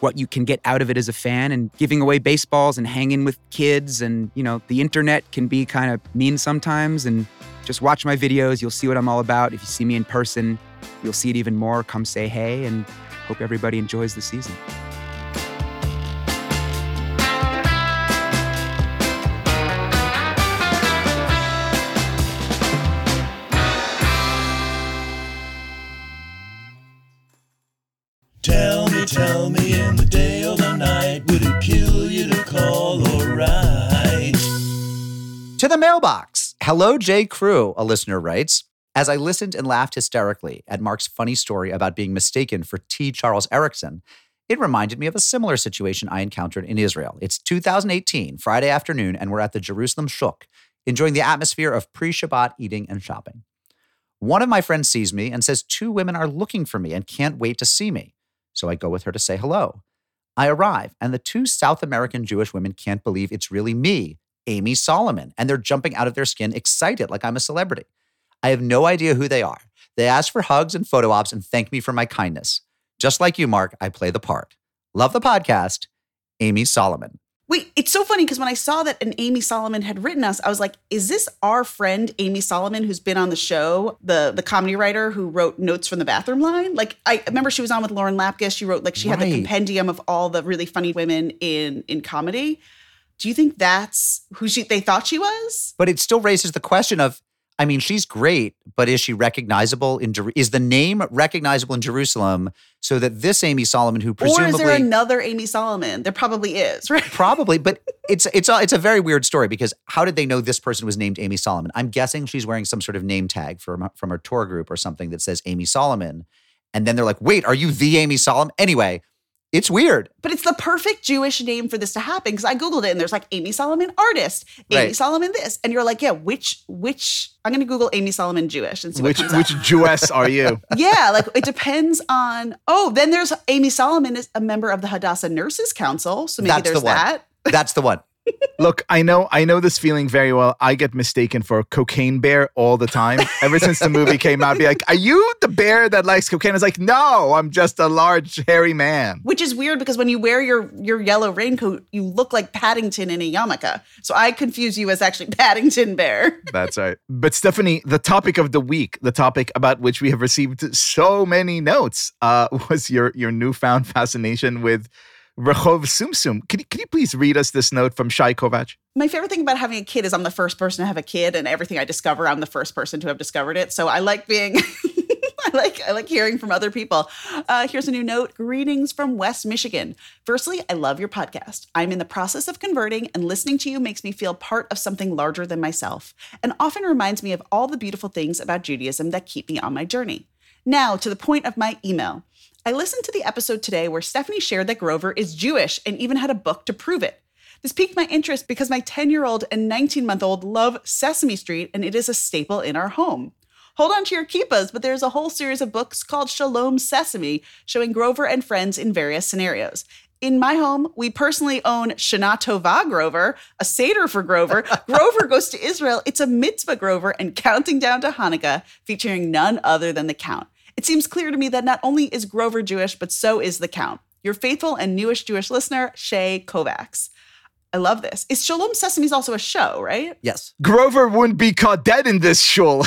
what you can get out of it as a fan, and giving away baseballs and hanging with kids. And, you know, the internet can be kind of mean sometimes, and just watch my videos. You'll see what I'm all about. If you see me in person, you'll see it even more. Come say hey, and Hope everybody enjoys the season. Tell me in the day or the night, would it kill you to call or write? To the mailbox. Hello, J. Crew, a listener writes. As I listened and laughed hysterically at Mark's funny story about being mistaken for T. Charles Erickson, it reminded me of a similar situation I encountered in Israel. It's 2018, Friday afternoon, and we're at the Jerusalem Shuk, enjoying the atmosphere of pre-Shabbat eating and shopping. One of my friends sees me and says 2 women are looking for me and can't wait to see me. So I go with her to say hello. I arrive, and the 2 South American Jewish women can't believe it's really me, Amy Solomon, and they're jumping out of their skin excited like I'm a celebrity. I have no idea who they are. They ask for hugs and photo ops and thank me for my kindness. Just like you, Mark, I play the part. Love the podcast, Amy Solomon. Wait, it's so funny because when I saw that an Amy Solomon had written us, I was like, is this our friend Amy Solomon who's been on the show, the comedy writer who wrote Notes from the Bathroom Line? Like, I remember she was on with Lauren Lapkus. She wrote, like, she had the compendium of all the really funny women in comedy. Do you think that's who they thought she was? But it still raises the question of, I mean, she's great, but is she recognizable is the name recognizable in Jerusalem so that this Amy Solomon who presumably— Or is there another Amy Solomon? There probably is, right? Probably, but it's a very weird story because how did they know this person was named Amy Solomon? I'm guessing she's wearing some sort of name tag from her tour group or something that says Amy Solomon. And then they're like, wait, are you the Amy Solomon? Anyway— It's weird. But it's the perfect Jewish name for this to happen because I Googled it and there's like Amy Solomon artist, Amy Solomon this. And you're like, yeah, which, I'm going to Google Amy Solomon Jewish and see what comes up. Which Jewess are you? Yeah, like it depends on, then there's Amy Solomon is a member of the Hadassah Nurses Council. So maybe That's the one. Look, I know this feeling very well. I get mistaken for a cocaine bear all the time. Ever since the movie came out, I'd be like, are you the bear that likes cocaine? It's like, no, I'm just a large, hairy man. Which is weird because when you wear your yellow raincoat, you look like Paddington in a yarmulke. So I confuse you as actually Paddington Bear. That's right. But Stephanie, the topic of the week, the topic about which we have received so many notes, was your newfound fascination with Rehov Sumsum. Can you please read us this note from Shai Kovach? My favorite thing about having a kid is I'm the first person to have a kid, and everything I discover, I'm the first person to have discovered it. So I like being, I like hearing from other people. Here's a new note. Greetings from West Michigan. Firstly, I love your podcast. I'm in the process of converting, and listening to you makes me feel part of something larger than myself, and often reminds me of all the beautiful things about Judaism that keep me on my journey. Now, to the point of my email. I listened to the episode today where Stephanie shared that Grover is Jewish and even had a book to prove it. This piqued my interest because my 10-year-old and 19-month-old love Sesame Street, and it is a staple in our home. Hold on to your kippas, but there's a whole series of books called Shalom Sesame, showing Grover and friends in various scenarios. In my home, we personally own Shana Tova Grover, a Seder for Grover, Grover Goes to Israel, It's a Mitzvah Grover, and Counting Down to Hanukkah, featuring none other than The Count. It seems clear to me that not only is Grover Jewish, but so is The Count. Your faithful and newest Jewish listener, Shai Kovacs. I love this. Is Shalom Sesame's also a show, right? Yes. Grover wouldn't be caught dead in this shul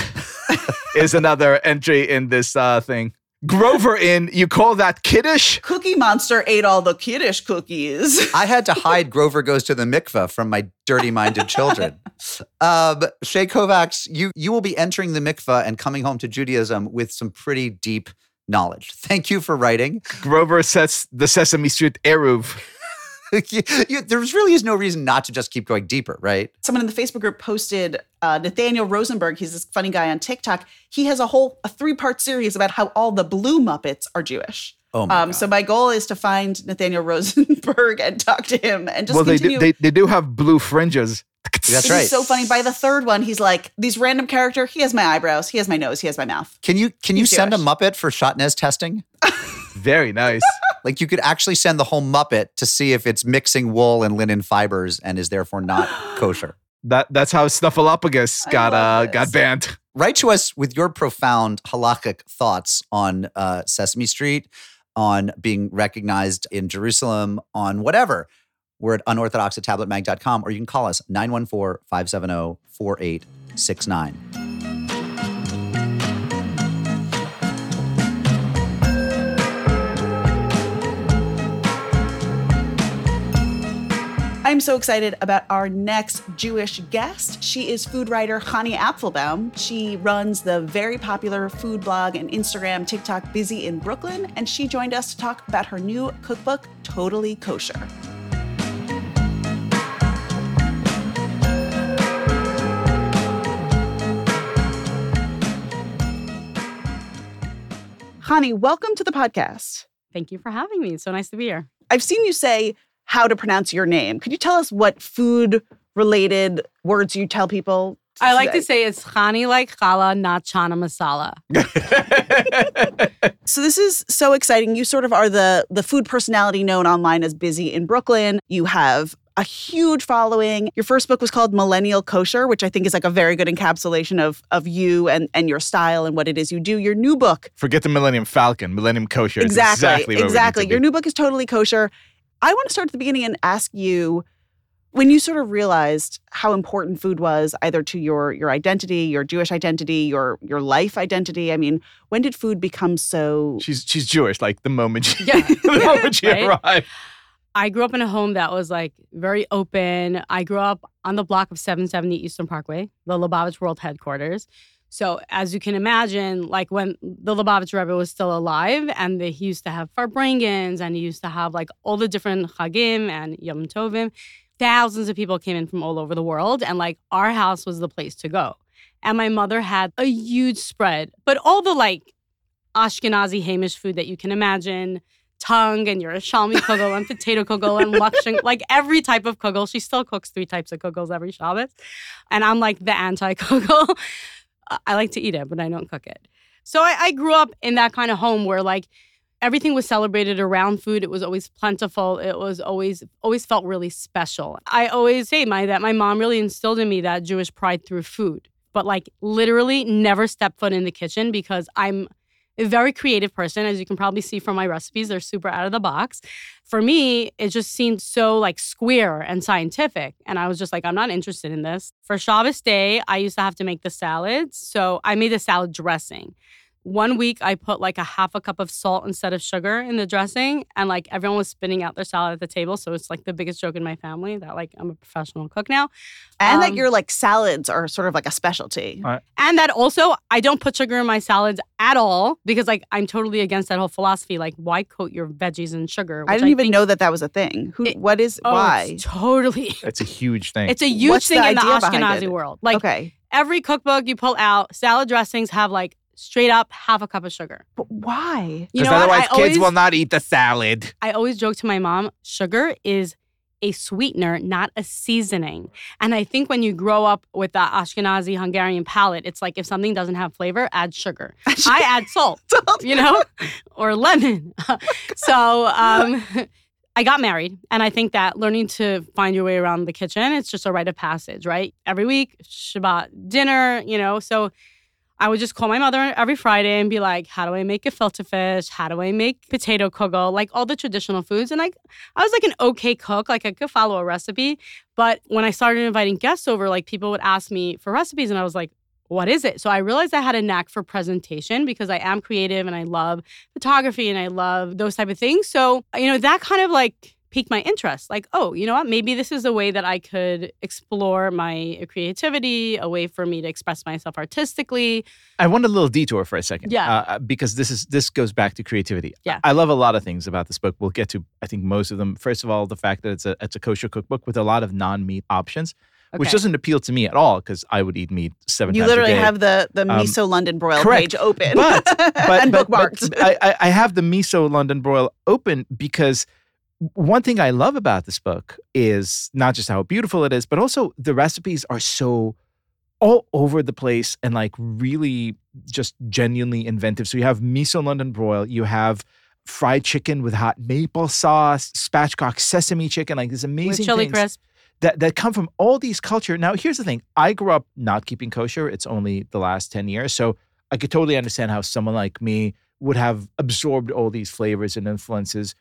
is another entry in this thing. Grover in, you call that kiddish? Cookie Monster ate all the kiddish cookies. I had to hide Grover Goes to the Mikveh from my dirty-minded children. Shai Kovacs, you will be entering the mikveh and coming home to Judaism with some pretty deep knowledge. Thank you for writing. Grover sets the Sesame Street Eruv. There really is no reason not to just keep going deeper, right? Someone in the Facebook group posted Nathaniel Rosenberg. He's this funny guy on TikTok. He has a 3-part series about how all the blue Muppets are Jewish. Oh my God. So my goal is to find Nathaniel Rosenberg and talk to him and just continue. They do have blue fringes. That's right. It's so funny. By the 3rd one, he's like, these random character, he has my eyebrows, he has my nose, he has my mouth. Can you send Jewish. A Muppet for Shotnez testing? Very nice. Like you could actually send the whole Muppet to see if it's mixing wool and linen fibers and is therefore not kosher. That's how Snuffleupagus got banned. Write to us with your profound halakhic thoughts on Sesame Street, on being recognized in Jerusalem, on whatever. We're at unorthodox@tabletmag.com, or you can call us 914-570-4869. I'm so excited about our next Jewish guest. She is food writer Chanie Apfelbaum. She runs the very popular food blog and Instagram TikTok Busy in Brooklyn, and she joined us to talk about her new cookbook, Totally Kosher. Chanie, welcome to the podcast. Thank you for having me. It's so nice to be here. I've seen you say how to pronounce your name. Could you tell us what food-related words you tell people today? I like to say it's Chanie like challah, not chana masala. So this is so exciting. You sort of are the food personality known online as Busy in Brooklyn. You have a huge following. Your first book was called Millennial Kosher, which I think is like a very good encapsulation of you and your style and what it is you do. Your new book. Forget the Millennium Falcon. Millennium Kosher. Exactly. Your new book is Totally Kosher. I want to start at the beginning and ask you, when you sort of realized how important food was either to your identity, your Jewish identity, your life identity. I mean, when did food become so... She's Jewish, like the moment she, the moment she arrived. I grew up in a home that was like very open. I grew up on the block of 770 Eastern Parkway, the Lubavitch World Headquarters. So as you can imagine, like when the Lubavitch Rebbe was still alive and he used to have farbringans and he used to have like all the different chagim and yom tovim, thousands of people came in from all over the world and like our house was the place to go. And my mother had a huge spread, but all the like Ashkenazi Hamish food that you can imagine, tongue and your shalmi kugel and potato kugel and lakshin, like every type of kugel. She still cooks 3 types of kugels every Shabbos. And I'm like the anti-kugel. I like to eat it, but I don't cook it. So I grew up in that kind of home where like everything was celebrated around food. It was always plentiful. It was always felt really special. I always say that my mom really instilled in me that Jewish pride through food, but like literally never stepped foot in the kitchen because I'm a very creative person, as you can probably see from my recipes. They're super out of the box. For me, it just seemed so like square and scientific. And I was just like, I'm not interested in this. For Shabbos day, I used to have to make the salads. So I made the salad dressing. One week, I put like a half a cup of salt instead of sugar in the dressing. And like everyone was spitting out their salad at the table. So it's like the biggest joke in my family that like I'm a professional cook now. And that your like salads are sort of like a specialty. Right. And that also I don't put sugar in my salads at all because like I'm totally against that whole philosophy. Like why coat your veggies in sugar? I didn't even know that was a thing. Why? It's totally. It's a huge thing. It's a huge thing in the Ashkenazi world. Like every cookbook you pull out, salad dressings have like straight up half a cup of sugar. But why? Because otherwise kids will not eat the salad. I always joke to my mom, sugar is a sweetener, not a seasoning. And I think when you grow up with the Ashkenazi Hungarian palate, it's like if something doesn't have flavor, add sugar. I add salt, or lemon. So I got married. And I think that learning to find your way around the kitchen, it's just a rite of passage, right? Every week, Shabbat dinner, so... I would just call my mother every Friday and be like, how do I make a gefilte fish? How do I make potato kugel? Like all the traditional foods. And I was like an okay cook. Like I could follow a recipe. But when I started inviting guests over, like people would ask me for recipes and I was like, what is it? So I realized I had a knack for presentation because I am creative and I love photography and I love those type of things. So, that kind of like piqued my interest. Like, oh, you know what? Maybe this is a way that I could explore my creativity, a way for me to express myself artistically. I want a little detour for a second. Yeah. Because this goes back to creativity. Yeah. I love a lot of things about this book. We'll get to, I think, most of them. First of all, the fact that it's a kosher cookbook with a lot of non-meat options. Okay. Which doesn't appeal to me at all because I would eat meat 7 times a day. You literally have the Miso London Broil page open. But and bookmarked. I have the Miso London Broil open because... One thing I love about this book is not just how beautiful it is, but also the recipes are so all over the place and like really just genuinely inventive. So you have miso London broil, you have fried chicken with hot maple sauce, spatchcock sesame chicken, like these amazing with chili things crisp. That come from all these cultures. Now, here's the thing. I grew up not keeping kosher. It's only the last 10 years. So I could totally understand how someone like me would have absorbed all these flavors and influences.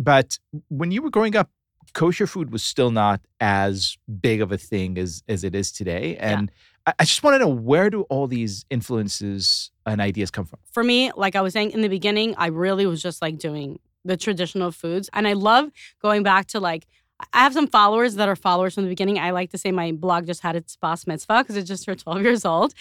But when you were growing up, kosher food was still not as big of a thing as it is today. And yeah. I just want to know, where do all these influences and ideas come from? For me, like I was saying in the beginning, I really was just like doing the traditional foods. And I love going back to like, I have some followers that are followers from the beginning. I like to say my blog just had its bas mitzvah because it just turned 12 years old.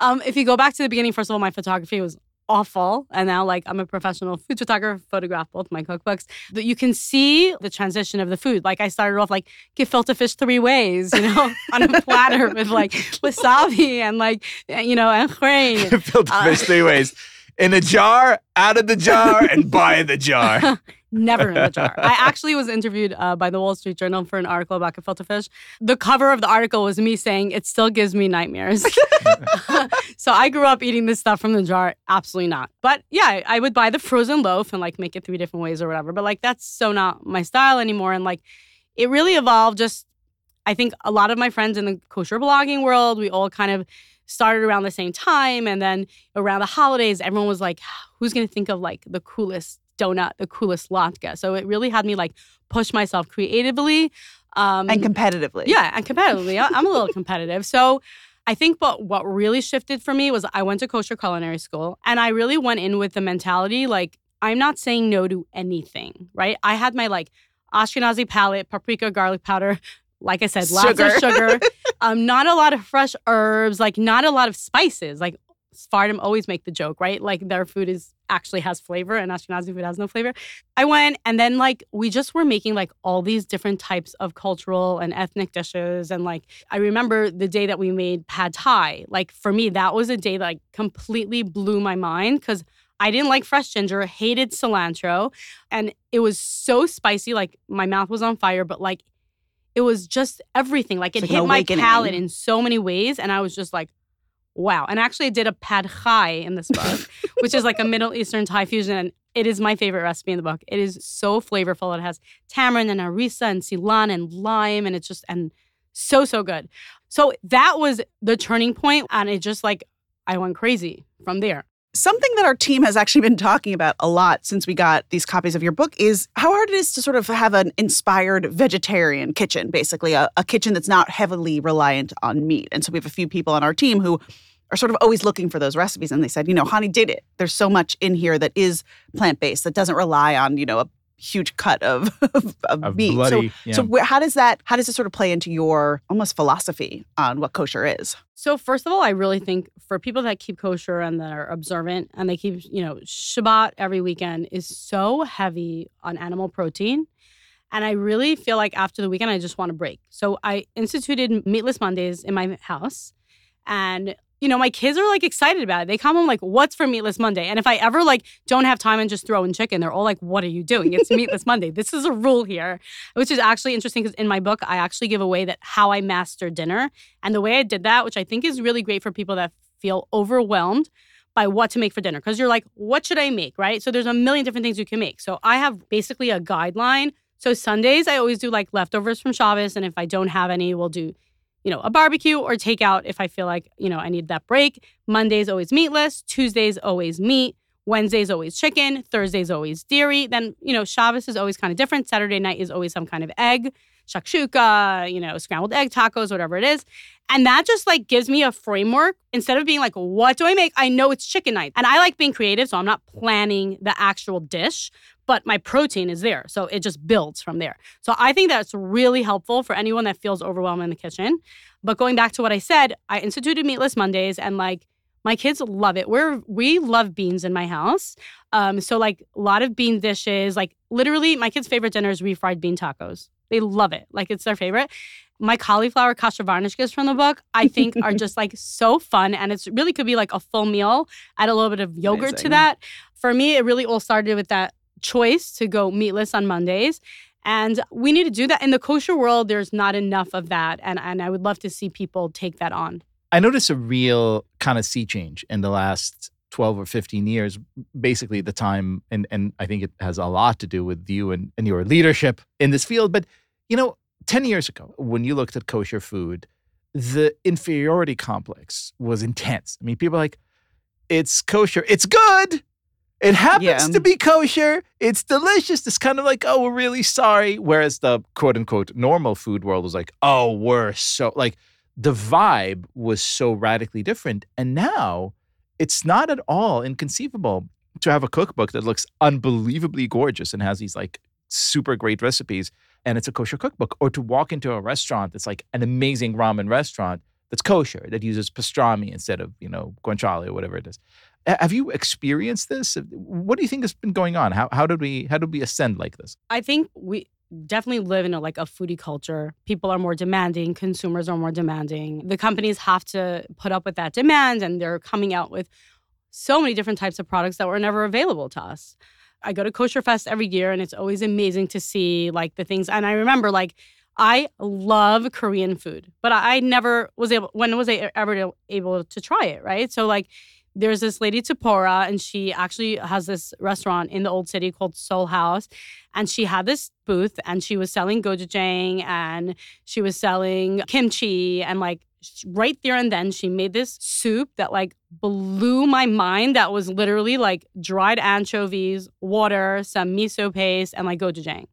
If you go back to the beginning, first of all, my photography was awful. And now, like, I'm a professional food photographer, photograph both my cookbooks. But you can see the transition of the food. Like, I started off, like, gefilte fish three ways, you know, on a platter with, like, wasabi and, like, you know, and grain. Gefilte fish three ways. In a jar, out of the jar, and by the jar. Never in the jar. I actually was interviewed by the Wall Street Journal for an article about gefilte fish. The cover of the article was me saying, it still gives me nightmares. So I grew up eating this stuff from the jar. Absolutely not. But yeah, I would buy the frozen loaf and like make it three different ways or whatever. But like, that's so not my style anymore. And like, it really evolved just, I think a lot of my friends in the kosher blogging world, we all kind of started around the same time. And then around the holidays, everyone was like, who's going to think of like the coolest donut, the coolest latke. So it really had me like push myself creatively. And competitively. Yeah, and competitively. I'm a little competitive. So I think what really shifted for me was I went to kosher culinary school and I really went in with the mentality like I'm not saying no to anything, right? I had my like Ashkenazi palate, paprika, garlic powder, like I said, lots of sugar, not a lot of fresh herbs, like not a lot of spices, like Sfardim always make the joke, right? Like their food is actually has flavor and Ashkenazi food has no flavor. I went and then like we just were making like all these different types of cultural and ethnic dishes. And like I remember the day that we made pad thai. Like for me, that was a day that like, completely blew my mind because I didn't like fresh ginger, hated cilantro. And it was so spicy. Like my mouth was on fire, but like it was just everything. Like it hit my palate in so many ways. And I was just like, wow. And actually I did a pad thai in this book, which is like a Middle Eastern Thai fusion. And it is my favorite recipe in the book. It is so flavorful. It has tamarind and harissa and silan and lime. And it's just, and so, so good. So that was the turning point. And it just like, I went crazy from there. Something that our team has actually been talking about a lot since we got these copies of your book is how hard it is to sort of have an inspired vegetarian kitchen, basically a kitchen that's not heavily reliant on meat. And so we have a few people on our team who are sort of always looking for those recipes. And they said, you know, Chanie did it. There's so much in here that is plant-based, that doesn't rely on, you know, a huge cut of meat. Bloody, so, yeah. So how does it sort of play into your almost philosophy on what kosher is? So first of all, I really think for people that keep kosher and that are observant and they keep, you know, Shabbat every weekend is so heavy on animal protein. And I really feel like after the weekend, I just want a break. So I instituted meatless Mondays in my house. And you know, my kids are like excited about it. They come home like, what's for Meatless Monday? And if I ever like don't have time and just throw in chicken, they're all like, what are you doing? It's Meatless Monday. This is a rule here, which is actually interesting because in my book, I actually give away that how I master dinner. And the way I did that, which I think is really great for people that feel overwhelmed by what to make for dinner. Because you're like, what should I make, right? So there's a million different things you can make. So I have basically a guideline. So Sundays, I always do like leftovers from Shabbos. And if I don't have any, we'll do, you know, a barbecue or takeout if I feel like, you know, I need that break. Monday's always meatless. Tuesday's always meat. Wednesday's always chicken. Thursday's always dairy. Then, you know, Shabbos is always kind of different. Saturday night is always some kind of egg, shakshuka, you know, scrambled egg tacos, whatever it is. And that just like gives me a framework. Instead of being like, what do I make? I know it's chicken night. And I like being creative, so I'm not planning the actual dish, but my protein is there. So it just builds from there. So I think that's really helpful for anyone that feels overwhelmed in the kitchen. But going back to what I said, I instituted Meatless Mondays and like my kids love it. We love beans in my house. So like a lot of bean dishes, like literally my kids' favorite dinner is refried bean tacos. They love it. Like it's their favorite. My cauliflower kashervarnishkas from the book, I think are just like so fun. And it's really could be like a full meal. Add a little bit of yogurt to that. For me, it really all started with that choice to go meatless on Mondays. And we need to do that. In the kosher world, there's not enough of that. And I would love to see people take that on. I noticed a real kind of sea change in the last 12 or 15 years, basically the time. And I think it has a lot to do with you and your leadership in this field. But, you know, 10 years ago, when you looked at kosher food, the inferiority complex was intense. I mean, people are like, it's kosher. It's good. It happens to be kosher. It's delicious. It's kind of like, oh, we're really sorry. Whereas the quote unquote normal food world was like, oh, we're so like the vibe was so radically different. And now it's not at all inconceivable to have a cookbook that looks unbelievably gorgeous and has these like super great recipes and it's a kosher cookbook, or to walk into a restaurant that's like an amazing ramen restaurant that's kosher, that uses pastrami instead of, you know, guanciale or whatever it is. Have you experienced this? What do you think has been going on? How did we ascend like this? I think we definitely live in a foodie culture. People are more demanding. Consumers are more demanding. The companies have to put up with that demand, and they're coming out with so many different types of products that were never available to us. I go to Kosher Fest every year, and it's always amazing to see the things. And I remember I love Korean food, but I never was able. When was I ever able to try it? Right. So there's this lady, Tapora, and she actually has this restaurant in the Old City called Seoul House. And she had this booth, and she was selling gochujang, and she was selling kimchi. And right there and then, she made this soup that blew my mind. That was literally dried anchovies, water, some miso paste, and gochujang.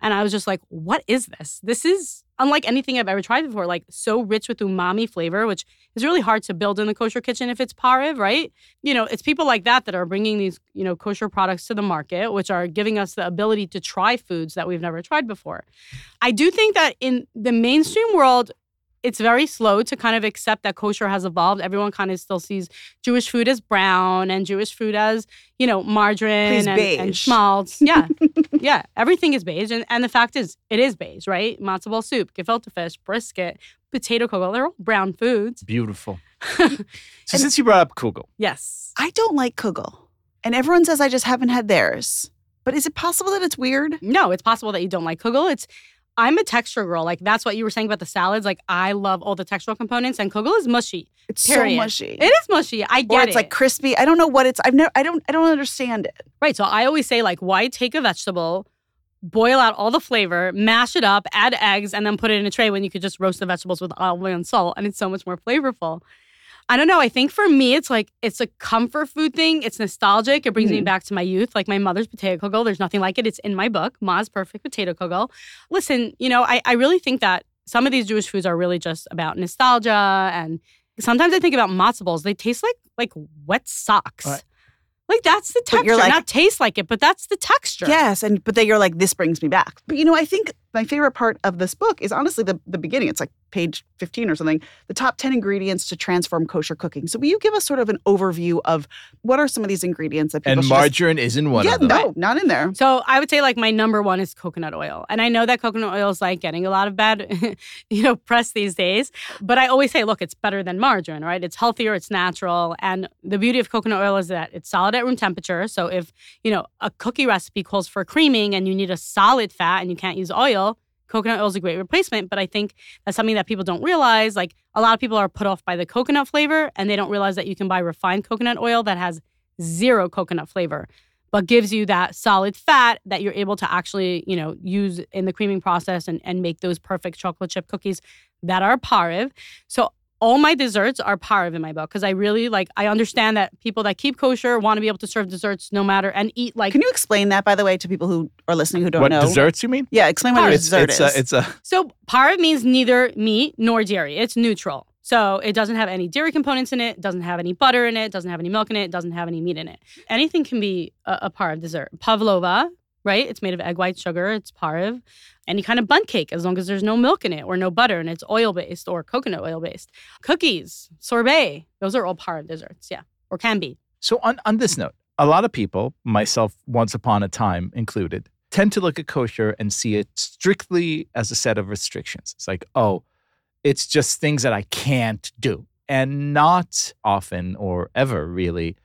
And I was just like, what is this? This is unlike anything I've ever tried before, so rich with umami flavor, which is really hard to build in the kosher kitchen if it's parev, right? You know, it's people like that that are bringing these, kosher products to the market, which are giving us the ability to try foods that we've never tried before. I do think that in the mainstream world, it's very slow to kind of accept that kosher has evolved. Everyone kind of still sees Jewish food as brown and Jewish food as, margarine and schmaltz. Yeah. Yeah. Everything is beige. And the fact is, it is beige, right? Matzo ball soup, gefilte fish, brisket, potato kugel. They're all brown foods. Beautiful. So since you brought up kugel. Yes. I don't like kugel. And everyone says I just haven't had theirs. But is it possible that it's weird? No, it's possible that you don't like kugel. I'm a texture girl. That's what you were saying about the salads. I love all the textural components, and kugel is mushy. It's period. So mushy. It is mushy. I get it. Or it's crispy. I don't know what it's. I don't understand it. Right. So I always say why take a vegetable, boil out all the flavor, mash it up, add eggs, and then put it in a tray when you could just roast the vegetables with olive oil and salt, and it's so much more flavorful. I don't know. I think for me, it's it's a comfort food thing. It's nostalgic. It brings me back to my youth. My mother's potato kugel. There's nothing like it. It's in my book, Ma's Perfect Potato Kugel. Listen, I really think that some of these Jewish foods are really just about nostalgia. And sometimes I think about matzo balls. They taste like wet socks. Right. That's the texture. Not taste like it, but that's the texture. Yes, but then you're this brings me back. But, I think my favorite part of this book is honestly the beginning. It's page 15 or something. The top 10 ingredients to transform kosher cooking. So will you give us sort of an overview of what are some of these ingredients that people should... And margarine isn't one of them. Yeah, no, not in there. So I would say my number one is coconut oil. And I know that coconut oil is getting a lot of bad, press these days. But I always say, look, it's better than margarine, right? It's healthier, it's natural. And the beauty of coconut oil is that it's solid at room temperature. So if, a cookie recipe calls for creaming and you need a solid fat and you can't use oil, coconut oil is a great replacement. But I think that's something that people don't realize. A lot of people are put off by the coconut flavor, and they don't realize that you can buy refined coconut oil that has zero coconut flavor, but gives you that solid fat that you're able to actually, use in the creaming process and make those perfect chocolate chip cookies that are parev. So all my desserts are parev in my book because I really I understand that people that keep kosher want to be able to serve desserts no matter and eat like. Can you explain that, by the way, to people who are listening who don't know? What desserts you mean? Yeah, explain what a dessert is. So parev means neither meat nor dairy. It's neutral. So it doesn't have any dairy components in it, doesn't have any butter in it, doesn't have any milk in it, doesn't have any meat in it. Anything can be a parev dessert. Pavlova, right? It's made of egg white sugar. It's parev. Any kind of bun cake, as long as there's no milk in it or no butter and it's oil-based or coconut oil-based. Cookies, sorbet, those are all parev desserts, yeah, or can be. So on this note, a lot of people, myself once upon a time included, tend to look at kosher and see it strictly as a set of restrictions. It's it's just things that I can't do. And not often or ever really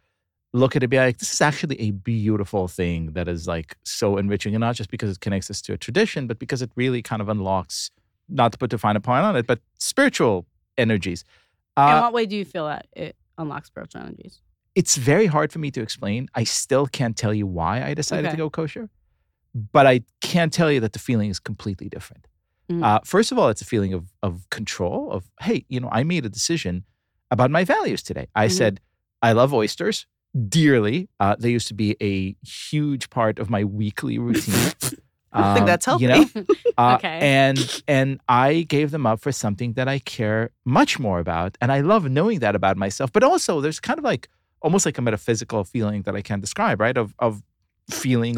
look at it and be this is actually a beautiful thing that is so enriching. And not just because it connects us to a tradition, but because it really kind of unlocks, not to put too fine a point on it, but spiritual energies. In what way do you feel that it unlocks spiritual energies? It's very hard for me to explain. I still can't tell you why I decided to go kosher, but I can tell you that the feeling is completely different. Mm-hmm. First of all, it's a feeling of control, of, hey, I made a decision about my values today. I said, I love oysters. Dearly. They used to be a huge part of my weekly routine. I think that's healthy. Okay. And I gave them up for something that I care much more about. And I love knowing that about myself. But also there's kind of almost a metaphysical feeling that I can't describe, right? Of feeling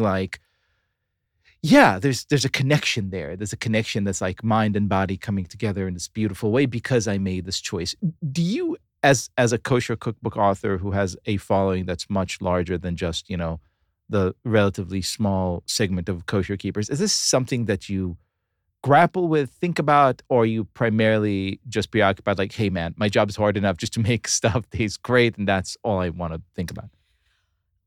yeah, there's a connection there. There's a connection that's like mind and body coming together in this beautiful way because I made this choice. Do you, as a kosher cookbook author who has a following that's much larger than just, you know, the relatively small segment of kosher keepers, is this something that you grapple with, think about, or are you primarily just preoccupied like, hey man, my job is hard enough just to make stuff taste great and that's all I want to think about?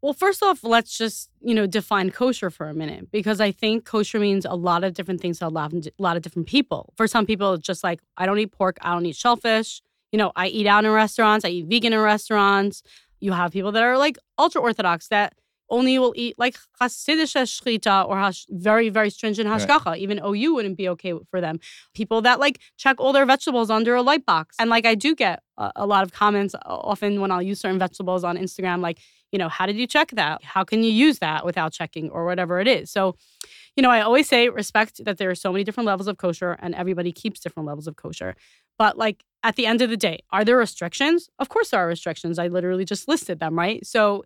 Well, first off, let's just, you know, define kosher for a minute, because I think kosher means a lot of different things to a lot of different people. For some people, it's just like, I don't eat pork, I don't eat shellfish. You know, I eat out in restaurants, I eat vegan in restaurants. You have people that are like ultra-Orthodox that only will eat like Hasidische Shechita or very, very stringent Hashgacha. Right. Even OU wouldn't be okay for them. People that like check all their vegetables under a light box. And like I do get a lot of comments often when I'll use certain vegetables on Instagram, like, you know, how did you check that? How can you use that without checking or whatever it is? So, you know, I always say respect that there are so many different levels of kosher and everybody keeps different levels of kosher. But like at the end of the day, are there restrictions? Of course there are restrictions. I literally just listed them, right? So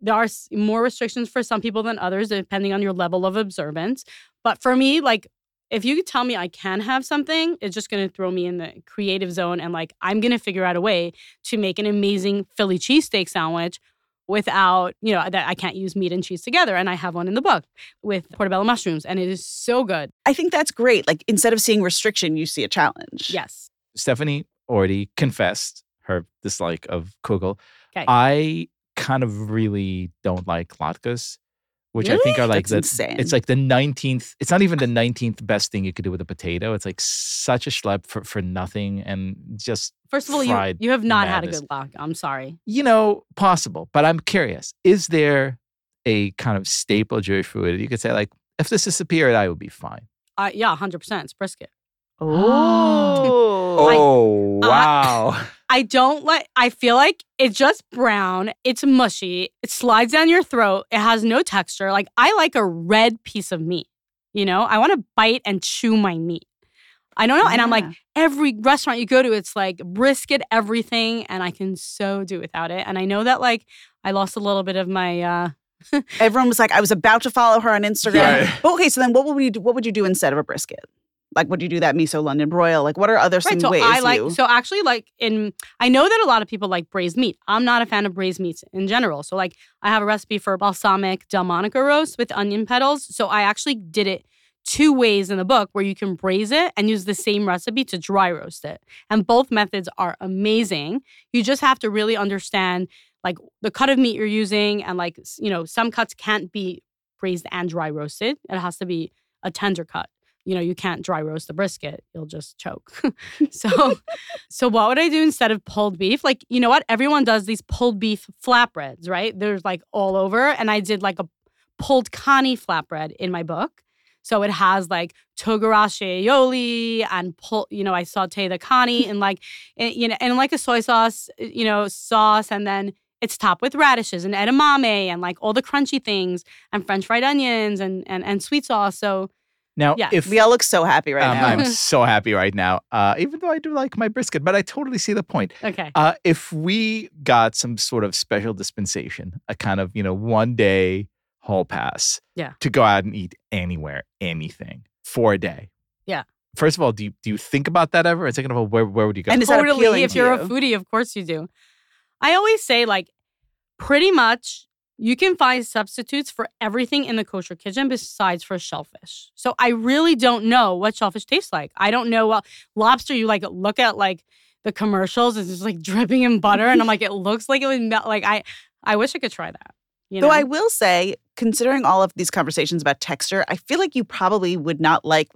there are more restrictions for some people than others, depending on your level of observance. But for me, like, if you could tell me I can have something, it's just going to throw me in the creative zone. And like, I'm going to figure out a way to make an amazing Philly cheesesteak sandwich without, you know, that I can't use meat and cheese together. And I have one in the book with portobello mushrooms, and it is so good. I think that's great. Like, instead of seeing restriction, you see a challenge. Yes. Stephanie already confessed her dislike of kugel. Okay. I kind of really don't like latkes, which really? I think are like insane. It's like the 19th. It's not even the 19th best thing you could do with a potato. It's like such a schlep for nothing and just. First of all, you have not had a good latke. I'm sorry. You know, possible, but I'm curious. Is there a kind of staple Jewish food you could say like, if this disappeared, I would be fine? Yeah, 100%. It's brisket. Oh wow. I don't like, I feel like it's just brown. It's mushy. It slides down your throat. It has no texture. Like, I like a red piece of meat, you know? I want to bite and chew my meat. I don't know. Yeah. And I'm like, every restaurant you go to, it's like brisket everything. And I can so do without it. And I know that, like, I lost a little bit of my... Everyone was like, I was about to follow her on Instagram. Yeah. But okay, so then what would you do instead of a brisket? Like, would you do that miso London broil? Like, what are other ways? I know that a lot of people like braised meat. I'm not a fan of braised meats in general. So, like, I have a recipe for balsamic Delmonico roast with onion petals. So I actually did it two ways in the book where you can braise it and use the same recipe to dry roast it. And both methods are amazing. You just have to really understand, like, the cut of meat you're using. And, like, you know, some cuts can't be braised and dry roasted. It has to be a tender cut. You know, you can't dry roast the brisket. You'll just choke. So what would I do instead of pulled beef? Like, you know what? Everyone does these pulled beef flatbreads, right? There's like all over. And I did like a pulled kani flatbread in my book. So it has like togarashi aioli and I saute the kani and like, you know, and like a soy sauce, you know, sauce. And then it's topped with radishes and edamame and like all the crunchy things and French fried onions and sweet sauce. So... Now, yeah. We all look so happy right now. I'm so happy right now, even though I do like my brisket, but I totally see the point. Okay. If we got some sort of special dispensation, a kind of, you know, one-day hall pass to go out and eat anywhere, anything, for a day. Yeah. First of all, do you think about that ever? And second of all, where would you go? And is that appealing to you? If you're a foodie, of course you do. I always say, like, pretty much... You can find substitutes for everything in the kosher kitchen besides for shellfish. So I really don't know what shellfish tastes like. I don't know. Well, lobster, you like look at like the commercials. It's just like dripping in butter. And I'm like, it looks like it would melt. Like I wish I could try that. You know? Though I will say, considering all of these conversations about texture, I feel like you probably would not like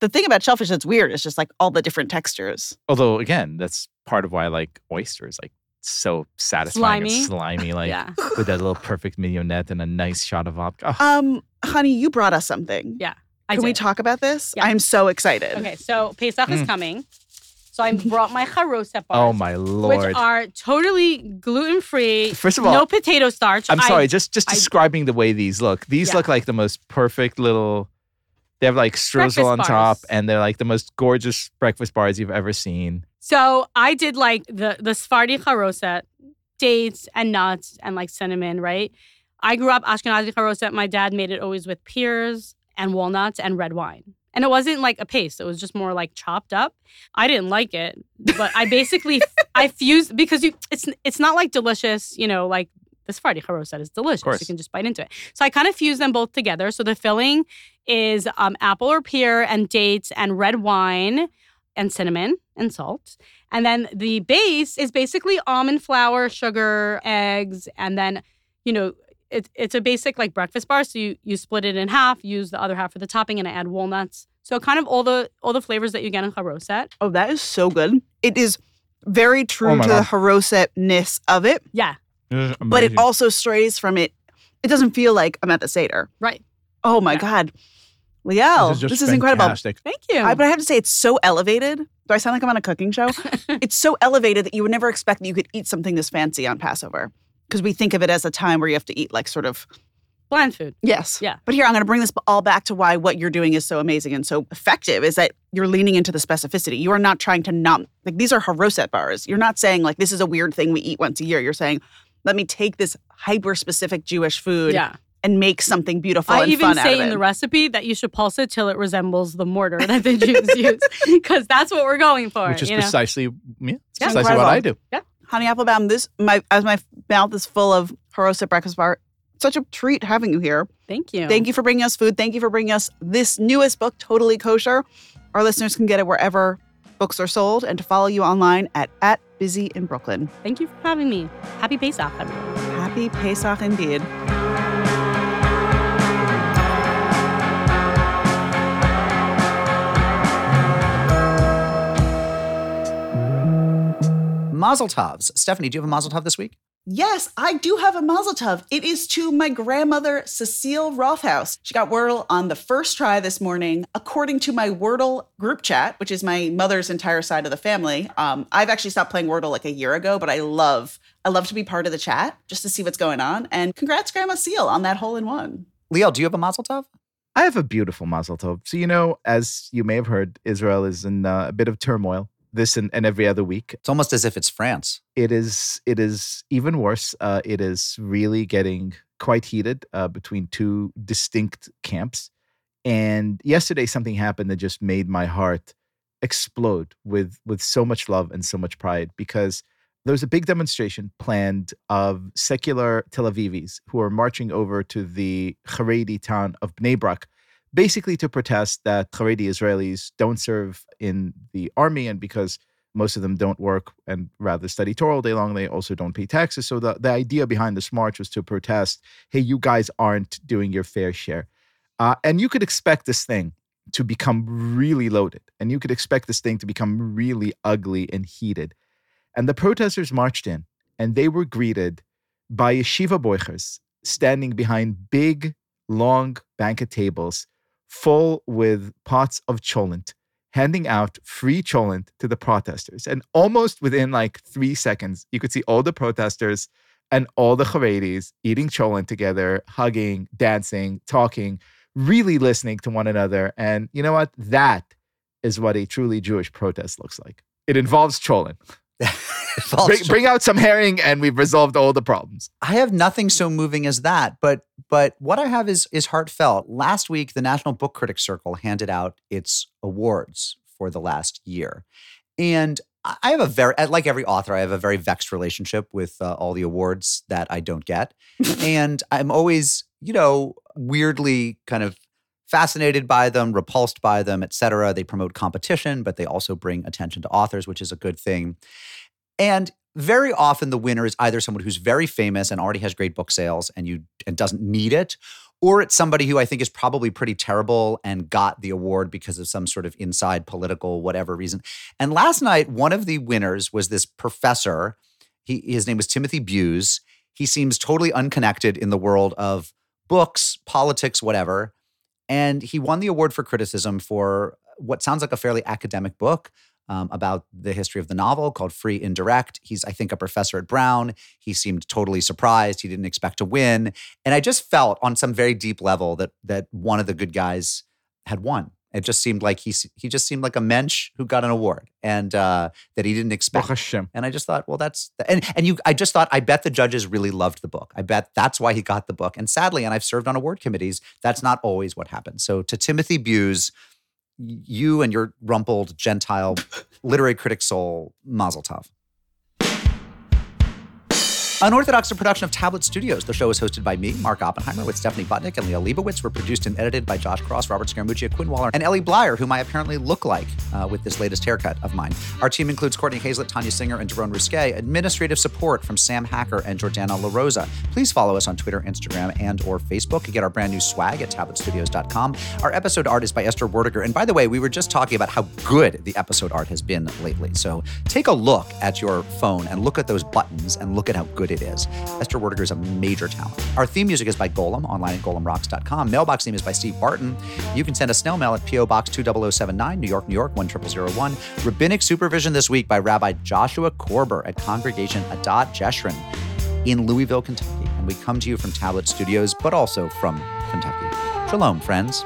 the thing about shellfish that's weird is just like all the different textures. Although, again, that's part of why I like oysters. Like, so satisfying and slimy, like with that little perfect mignonette and a nice shot of vodka. Oh. Honey, you brought us something. Yeah, Can we talk about this? Yeah. I'm so excited. Okay, so Pesach is coming. So I brought my charoset bars. Oh, my Lord. Which are totally gluten-free. First of all. No potato starch. I'm sorry, just describing the way these look. These look like the most perfect little... They have like streusel on top, and they're like the most gorgeous breakfast bars you've ever seen. So I did like the Sephardi charoset, dates and nuts and like cinnamon, right? I grew up Ashkenazi charoset. My dad made it always with pears and walnuts and red wine. And it wasn't like a paste. It was just more like chopped up. I didn't like it, but I basically, I fused, because it's not like delicious, you know, like the Sephardi charo set is delicious. You can just bite into it. So I kind of fused them both together. So the filling is apple or pear and dates and red wine and cinnamon and salt. And then the base is basically almond flour, sugar, eggs, and then, you know, it's a basic like breakfast bar. So you split it in half, use the other half for the topping, and I add walnuts. So kind of all the flavors that you get in haroset. Oh, that is so good. It is very true to the haroset-ness of it. Yeah. It but it also strays from it. It doesn't feel like I'm at the Seder. Right. Oh my God. Liel, this is incredible. Thank you. But I have to say, it's so elevated. Do I sound like I'm on a cooking show? It's so elevated that you would never expect that you could eat something this fancy on Passover. Because we think of it as a time where you have to eat like sort of bland food. Yes. Yeah. But here, I'm going to bring this all back to why what you're doing is so amazing and so effective is that you're leaning into the specificity. You are not trying to not, like these are haroset bars. You're not saying like, this is a weird thing we eat once a year. You're saying, let me take this hyper-specific Jewish food and make something beautiful and fun out of it. I even say in the recipe that you should pulse it till it resembles the mortar that the Jews use. Because that's what we're going for. Which is precisely what I do. Yeah. Chanie Apfelbaum, my mouth is full of haroset breakfast bar. Such a treat having you here. Thank you. Thank you for bringing us food. Thank you for bringing us this newest book, Totally Kosher. Our listeners can get it wherever books are sold and to follow you online at Busy in Brooklyn. Thank you for having me. Happy Pesach, everyone. Happy Pesach indeed. Mazel Tovs. Stephanie, do you have a Mazel Tov this week? Yes, I do have a Mazel Tov. It is to my grandmother, Cecile Rothhaus. She got Wordle on the first try this morning. According to my Wordle group chat, which is my mother's entire side of the family, I've actually stopped playing Wordle like a year ago, but I love to be part of the chat just to see what's going on. And congrats, Grandma Cecile, on that hole-in-one. Liel, do you have a Mazel Tov? I have a beautiful Mazel Tov. So, you know, as you may have heard, Israel is in a bit of turmoil. This and every other week. It's almost as if it's France. It is even worse. It is really getting quite heated between two distinct camps. And yesterday something happened that just made my heart explode with so much love and so much pride, because there was a big demonstration planned of secular Tel Avivis who are marching over to the Haredi town of Bnei Brak, basically to protest that Haredi Israelis don't serve in the army, and because most of them don't work and rather study Torah all day long, they also don't pay taxes. So the idea behind this march was to protest, hey, you guys aren't doing your fair share. And you could expect this thing to become really loaded, and you could expect this thing to become really ugly and heated. And the protesters marched in, and they were greeted by yeshiva boichers standing behind big, long banquet tables full with pots of cholent, handing out free cholent to the protesters. And almost within like 3 seconds, you could see all the protesters and all the Haredis eating cholent together, hugging, dancing, talking, really listening to one another. And you know what? That is what a truly Jewish protest looks like. It involves cholent. Bring out some herring and we've resolved all the problems. I have nothing so moving as that, but what I have is heartfelt. Last week, the National Book Critics Circle handed out its awards for the last year. And I have a very, like every author, I have a very vexed relationship with all the awards that I don't get. And I'm always, you know, weirdly kind of fascinated by them, repulsed by them, et cetera. They promote competition, but they also bring attention to authors, which is a good thing. And very often the winner is either someone who's very famous and already has great book sales and doesn't need it, or it's somebody who I think is probably pretty terrible and got the award because of some sort of inside political whatever reason. And last night, one of the winners was this professor. His name was Timothy Buse. He seems totally unconnected in the world of books, politics, whatever. And he won the award for criticism for what sounds like a fairly academic book about the history of the novel called Free Indirect. He's, I think, a professor at Brown. He seemed totally surprised. He didn't expect to win. And I just felt on some very deep level that one of the good guys had won. It just seemed like he just seemed like a mensch who got an award and that he didn't expect. And I just thought, well, I just thought, I bet the judges really loved the book. I bet that's why he got the book. And sadly, and I've served on award committees, that's not always what happens. So to Timothy Buse, you and your rumpled Gentile literary critic soul, mazel tov. Unorthodox is a production of Tablet Studios. The show is hosted by me, Mark Oppenheimer, with Stephanie Butnick and Leah Leibowitz. We're produced and edited by Josh Cross, Robert Scaramucci, Quinn Waller, and Ellie Blyer, whom I apparently look like with this latest haircut of mine. Our team includes Courtney Hazlett, Tanya Singer, and Jerome Rousquet. Administrative support from Sam Hacker and Jordana LaRosa. Please follow us on Twitter, Instagram, and or Facebook. You get our brand new swag at tabletstudios.com. Our episode art is by Esther Werdiger. And by the way, we were just talking about how good the episode art has been lately. So take a look at your phone and look at those buttons and look at how good it is. Esther Werdiger is a major talent. Our theme music is by Golem, online at golemrocks.com. Mailbox theme is by Steve Barton. You can send a snail mail at PO Box 20079, New York, New York, 10001. Rabbinic supervision this week by Rabbi Joshua Korber at Congregation Adat Jeshurun in Louisville, Kentucky. And we come to you from Tablet Studios, but also from Kentucky. Shalom, friends.